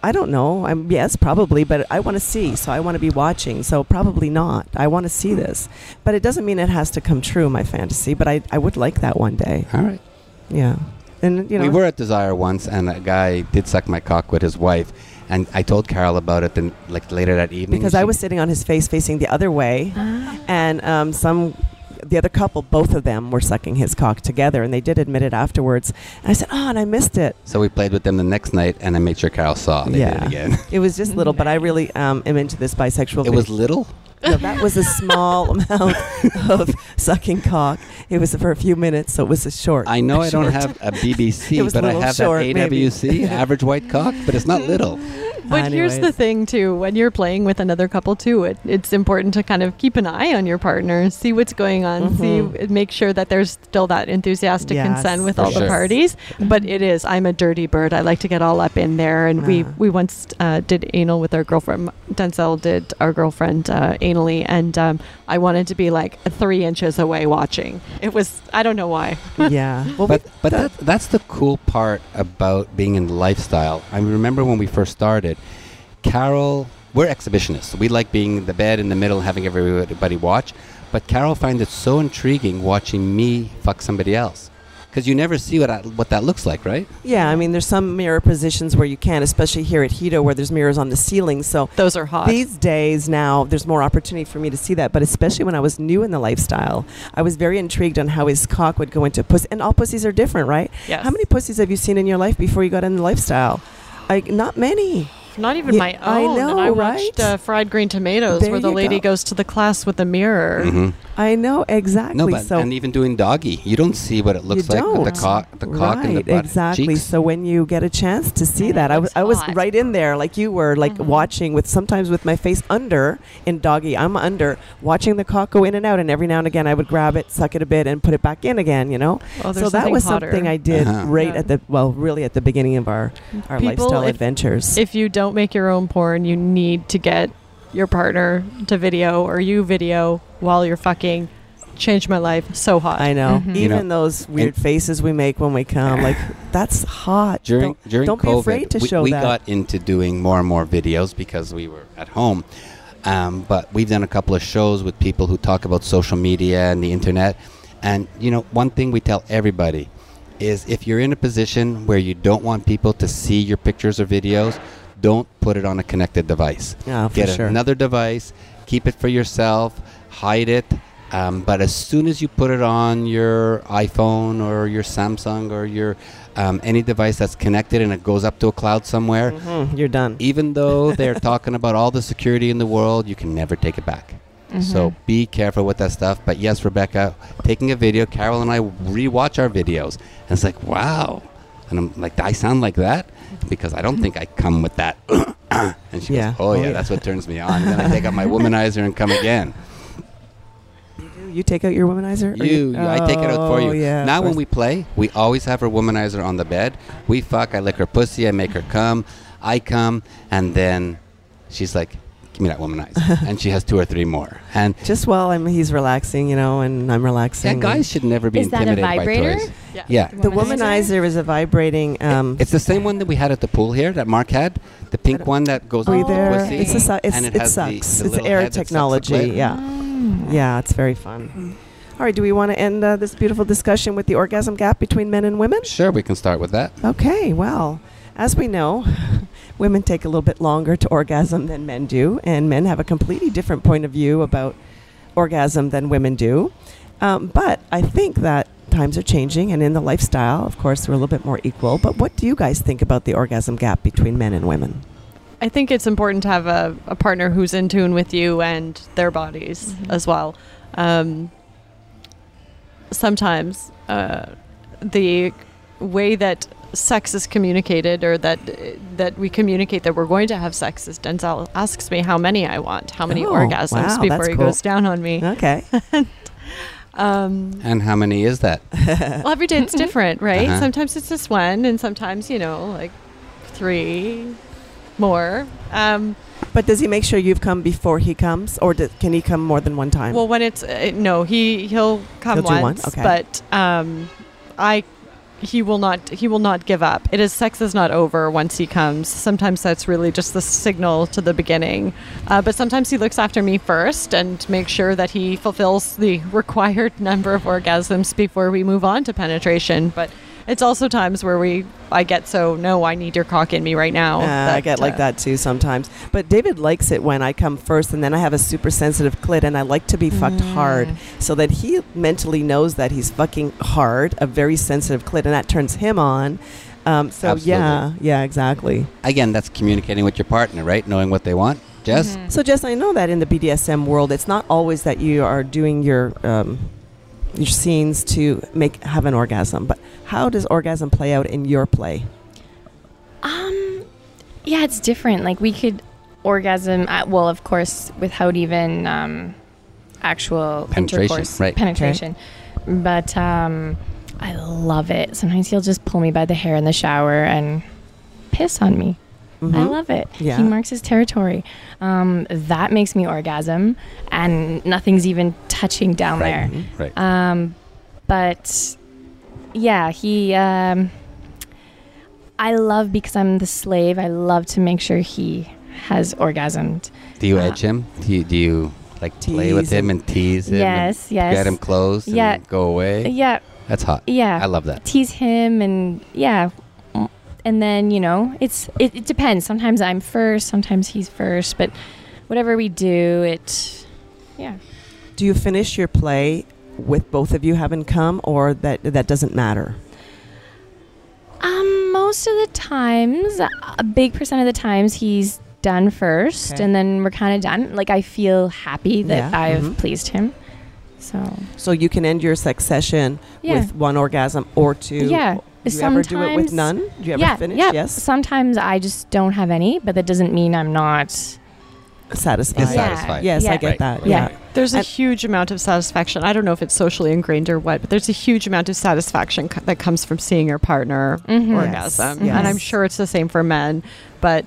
I don't know. I'm, yes, probably, but I want to see, so I want to be watching, so probably not. I want to see this. But it doesn't mean it has to come true, my fantasy, but I, I would like that one day. All right. Yeah. And you know, we were at Desire once, and a guy did suck my cock with his wife, and I told Carol about it then, like later that evening. Because I was sitting on his face facing the other way, and um, some... the other couple, both of them were sucking his cock together, and they did admit it afterwards. And I said, oh, and I missed it. So we played with them the next night, and I made sure Carol saw. They yeah. did it again. It was just little, but I really um, am into this bisexual. It video. was little? No, that was a small amount of sucking cock. It was for a few minutes, so it was a short. I know I short. don't have a B B C, but a I have an A W C, average white cock, but it's not little. But Anyways. here's the thing, too. When you're playing with another couple, too, it, it's important to kind of keep an eye on your partner, see what's going on, mm-hmm. see, make sure that there's still that enthusiastic yes, consent with all sure. the parties. But it is. I'm a dirty bird. I like to get all up in there. And uh. we, we once uh, did anal with our girlfriend. Denzel did our girlfriend uh, anally. And um, I wanted to be like three inches away watching. It was, I don't know why. yeah. Well, but but that, that's the cool part about being in the lifestyle. I remember when we first started, Carol, we're exhibitionists. We like being in the bed in the middle, having everybody watch. But Carol finds it so intriguing watching me fuck somebody else. Because you never see what I, what that looks like, right? Yeah, I mean, there's some mirror positions where you can, especially here at Hedo, where there's mirrors on the ceiling. So those are hot. These days now, there's more opportunity for me to see that. But especially when I was new in the lifestyle, I was very intrigued on how his cock would go into pussy. And all pussies are different, right? Yes. How many pussies have you seen in your life before you got in the lifestyle? I, not many. Not even yeah, my own. I know, and I right? watched uh, Fried Green Tomatoes, there where the lady go. goes to the class with a mirror. Mm-hmm. I know, exactly. No, but so and even doing doggy, you don't see what it looks like with the cock, the cock right, and the butt exactly. cheeks. So when you get a chance to see and that, I was I was hot. right in there, like you were, like mm-hmm. watching with sometimes with my face under in doggy. I'm under watching the cock go in and out, and every now and again I would grab it, suck it a bit, and put it back in again. You know, oh, so that was hotter. something I did uh-huh. right yeah. at the well, really at the beginning of our our People, lifestyle if, adventures. If you don't. Don't make your own porn. You need to get your partner to video or you video while you're fucking. Changed my life. So hot. I know. Mm-hmm. Even you know, those weird faces we make when we come, like that's hot. During don't, during don't COVID, be afraid to we, show we that. We got into doing more and more videos because we were at home. Um, but we've done a couple of shows with people who talk about social media and the internet. And you know, one thing we tell everybody is if you're in a position where you don't want people to see your pictures or videos, don't put it on a connected device. Oh, for Get sure. another device, keep it for yourself, hide it. Um, but as soon as you put it on your iPhone or your Samsung or your um, any device that's connected and it goes up to a cloud somewhere, mm-hmm. you're done. Even though they're talking about all the security in the world, you can never take it back. Mm-hmm. So be careful with that stuff. But yes, Rebecca, taking a video, Carol and I rewatch our videos. And it's like, wow. And I'm like, I sound like that? Because I don't think I come with that. And she yeah. goes, oh, yeah, oh, yeah, that's what turns me on. And then I take out my womanizer and come again. You do, you take out your womanizer? You, you oh, I take it out for you. Yeah, now when we play, we always have her womanizer on the bed. We fuck. I lick her pussy. I make her come. I come, and then she's like, "Give me that womanizer," and she has two or three more. And just while I'm, he's relaxing, you know, and I'm relaxing. Yeah, guys should never be is intimidated by toys. Is that a vibrator? Yeah. yeah. The, womanizer? the womanizer is a vibrating. Um, it, it's the same one that we had at the pool here that Mark had. The pink one that goes oh, with the pussy. It's a su- it's, and it, it sucks. The, the it's air technology. Yeah. Mm. Yeah, it's very fun. Mm. All right. Do we want to end uh, this beautiful discussion with the orgasm gap between men and women? Sure, we can start with that. Okay. Well, as we know. Women take a little bit longer to orgasm than men do, and men have a completely different point of view about orgasm than women do. Um, but I think that times are changing, and in the lifestyle, of course, we're a little bit more equal. But what do you guys think about the orgasm gap between men and women? I think it's important to have a, a partner who's in tune with you and their bodies mm-hmm. as well. Um, sometimes uh, the way that sex is communicated, or that that we communicate that we're going to have sex, is Denzel asks me how many I want, how many oh, orgasms wow, before he cool. goes down on me. Okay. and, um, and how many is that? Well, every day it's different, right? Uh-huh. Sometimes it's just one, and sometimes, you know, like three more. Um, but does he make sure you've come before he comes, or do, can he come more than one time? Well, when it's uh, no, he he'll come he'll once, okay. but um, I. He will not. He will not give up. It is sex is not over once he comes. Sometimes that's really just the signal to the beginning, uh, but sometimes he looks after me first and makes sure that he fulfills the required number of orgasms before we move on to penetration. But it's also times where we, I get so no, I need your cock in me right now. Uh, that, I get uh, like that too sometimes. But David likes it when I come first, and then I have a super sensitive clit, and I like to be mm. fucked hard, so that he mentally knows that he's fucking hard, a very sensitive clit, and that turns him on. Um, so Absolutely. yeah, yeah, exactly. Again, that's communicating with your partner, right? Knowing what they want. Jess? Mm-hmm. So Jess, I know that in the B D S M world, it's not always that you are doing your... Um, your scenes to make have an orgasm, but how does orgasm play out in your play? Um, yeah, it's different. Like we could orgasm at, well, of course, without even um, actual penetration, right? Penetration, okay. But um, I love it. Sometimes he'll just pull me by the hair in the shower and piss on me. Mm-hmm. I love it. Yeah. He marks his territory. Um, that makes me orgasm, and nothing's even touching down right. there. Right. Um, but yeah, he. Um, I love because I'm the slave. I love to make sure he has orgasmed. Do you uh, edge him? Do you, do you like play with him and tease him? Yes, yes. Get him close. Yeah. And go away. Yeah. That's hot. Yeah. I love that. Tease him and yeah. And then, you know, it's it, it depends. Sometimes I'm first, sometimes he's first, but whatever we do, it, yeah. Do you finish your play with both of you having come, or that that doesn't matter? Um, most of the times, a big percent of the times, he's done first, okay. and then we're kind of done. Like, I feel happy that yeah. I've mm-hmm. pleased him. So. So you can end your sex session yeah. with one orgasm or two. Yeah. Do you sometimes, ever do it with none? Do you ever yeah, finish? Yeah. Yes. Sometimes I just don't have any, but that doesn't mean I'm not satisfied. Yeah. satisfied. Yes, yeah. I get right. that. Right. Yeah. Right. There's and a huge amount of satisfaction. I don't know if it's socially ingrained or what, but there's a huge amount of satisfaction co- that comes from seeing your partner mm-hmm. orgasm. Yes. Mm-hmm. Yes. And I'm sure it's the same for men, but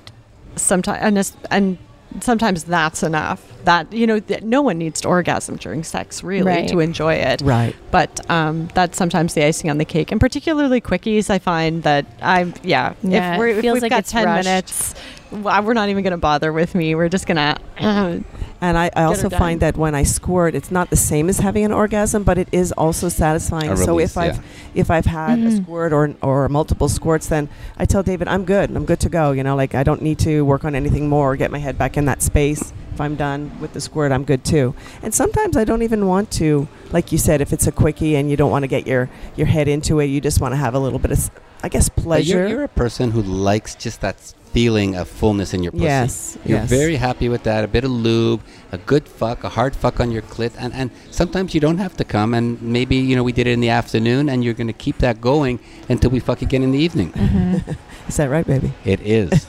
sometimes and, and sometimes that's enough. That you know, th- no one needs to orgasm during sex, really, right. to enjoy it. Right. But um, that's sometimes the icing on the cake, and particularly quickies. I find that I'm, yeah. yeah if, we're, if we've like got ten rushed. minutes, we're not even going to bother with me. We're just going to. Uh, and I, I also find that when I squirt, it's not the same as having an orgasm, but it is also satisfying. Release, so if yeah. I've if I've had mm-hmm. a squirt or or multiple squirts, then I tell David, I'm good. I'm good to go. You know, like I don't need to work on anything more or get my head back in that space. If I'm done with the squirt, I'm good too. And sometimes I don't even want to, like you said, if it's a quickie and you don't want to get your, your head into it, you just want to have a little bit of, I guess, pleasure. You're, you're a person who likes just that feeling of fullness in your pussy. Yes, You're yes. very happy with that. A bit of lube, a good fuck, a hard fuck on your clit. And, and sometimes you don't have to come. And maybe, you know, we did it in the afternoon and you're going to keep that going until we fuck again in the evening. Mm-hmm. Is that right, baby? It is.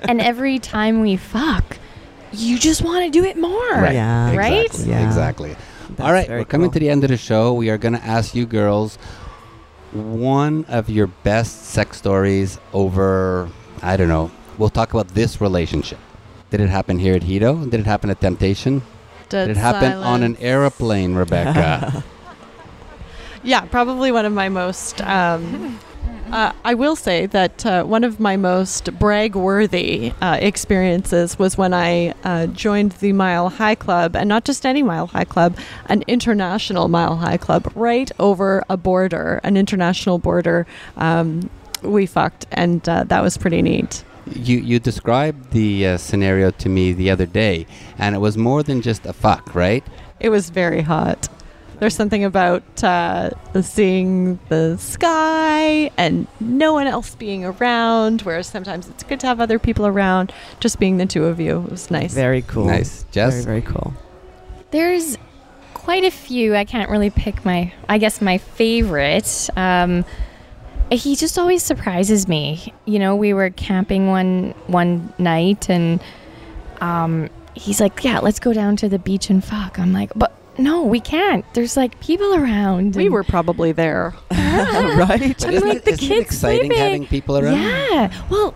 And every time we fuck, you just want to do it more. Right. Yeah. Right? Exactly. Yeah. exactly. That's all right, we're coming cool. to the end of the show. We are going to ask you girls one of your best sex stories over, I don't know, we'll talk about this relationship. Did it happen here at Hedo? Did it happen at Temptation? Dead Did it happen silence. on an airplane, Rebecca? Yeah, probably one of my most... Um, Uh, I will say that uh, one of my most brag-worthy uh, experiences was when I uh, joined the Mile High Club, and not just any Mile High Club, an international Mile High Club, right over a border, an international border. Um, we fucked, and uh, that was pretty neat. You you described the uh, scenario to me the other day, and it was more than just a fuck, right? It was very hot. There's something about uh, seeing the sky and no one else being around, whereas sometimes it's good to have other people around. Just being the two of you, it was nice. Very cool. Nice. Jess? Very, very cool. There's quite a few. I can't really pick my, I guess, my favorite. Um, he just always surprises me. You know, we were camping one one night and um, he's like, yeah, let's go down to the beach and fuck. I'm like, but... no, we can't. There's like people around. We were probably there. Yeah. Right? I'm like, the kids sleeping. Isn't it exciting having people around? Yeah. Well,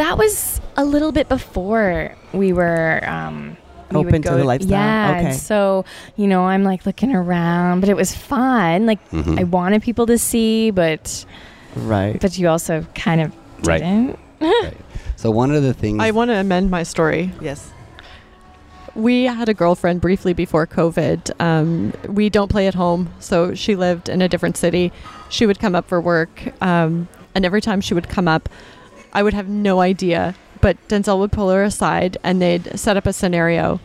that was a little bit before we were... Um, we Open to the lifestyle. Yeah. Okay. So, you know, I'm like looking around, but it was fun. Like, mm-hmm. I wanted people to see, but... Right. But you also kind of didn't. Right. Right. So one of the things... I want to amend my story. Yes. We had a girlfriend briefly before COVID. Um, we don't play at home, so she lived in a different city. She would come up for work, um, and every time she would come up, I would have no idea, but Denzel would pull her aside, and they'd set up a scenario.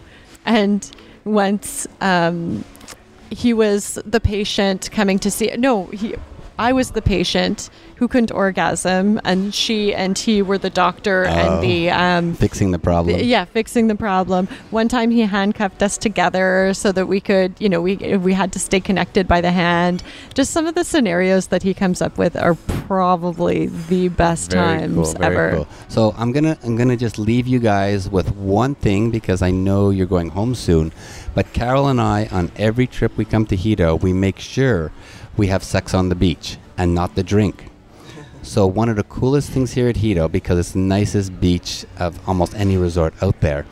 And once um, he was the patient coming to see... No, he, I was the patient who couldn't orgasm, and she and he were the doctor oh, and the... Um, fixing the problem. Th- yeah, fixing the problem. One time he handcuffed us together so that we could, you know, we we had to stay connected by the hand. Just some of the scenarios that he comes up with are probably the best very times cool, very ever. Cool. So I'm gonna I'm gonna just leave you guys with one thing because I know you're going home soon. But Carol and I, on every trip we come to Hedo, we make sure we have sex on the beach and not the drink. So one of the coolest things here at Hedo, because it's the nicest beach of almost any resort out there,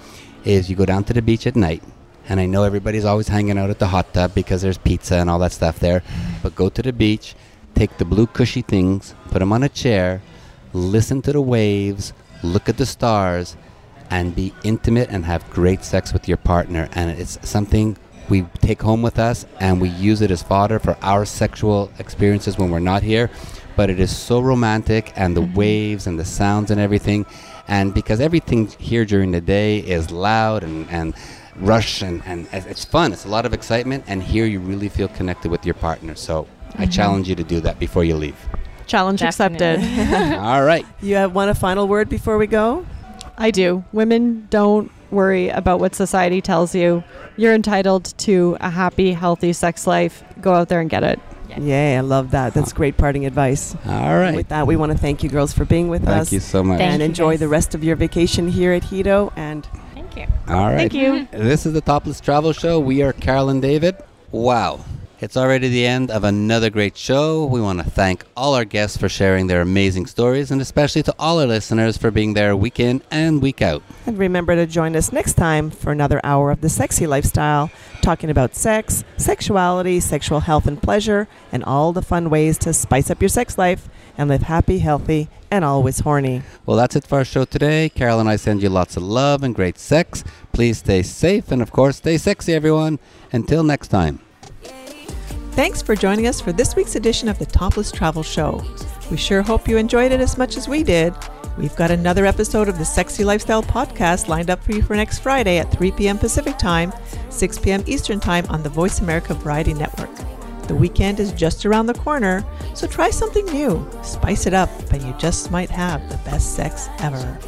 is you go down to the beach at night, and I know everybody's always hanging out at the hot tub because there's pizza and all that stuff there, but go to the beach, take the blue cushy things, put them on a chair, listen to the waves, look at the stars, and be intimate and have great sex with your partner. And it's something we take home with us, and we use it as fodder for our sexual experiences when we're not here. But it is so romantic, and the mm-hmm. waves and the sounds and everything. And because everything here during the day is loud and, and rush and, and it's fun. It's a lot of excitement. And here you really feel connected with your partner. So mm-hmm. I challenge you to do that before you leave. Challenge Definitely. accepted. All right. You have one a final word before we go? I do. Women, don't worry about what society tells you. You're entitled to a happy, healthy sex life. Go out there and get it. Yay, I love that. That's great parting advice. All right. With that, we want to thank you girls for being with thank us. Thank you so much. Thank and enjoy guys. the rest of your vacation here at Hedo. And thank you. All right. Thank you. This is the Topless Travel Show. We are Carol and David. Wow. It's already the end of another great show. We want to thank all our guests for sharing their amazing stories, and especially to all our listeners for being there week in and week out. And remember to join us next time for another hour of the sexy lifestyle, talking about sex, sexuality, sexual health and pleasure, and all the fun ways to spice up your sex life and live happy, healthy, and always horny. Well, that's it for our show today. Carol and I send you lots of love and great sex. Please stay safe, and of course, stay sexy, everyone. Until next time. Thanks for joining us for this week's edition of the Topless Travel Show. We sure hope you enjoyed it as much as we did. We've got another episode of the Sexy Lifestyle Podcast lined up for you for next Friday at three p.m. Pacific Time, six p.m. Eastern Time on the Voice America Variety Network. The weekend is just around the corner, so try something new. Spice it up, and you just might have the best sex ever.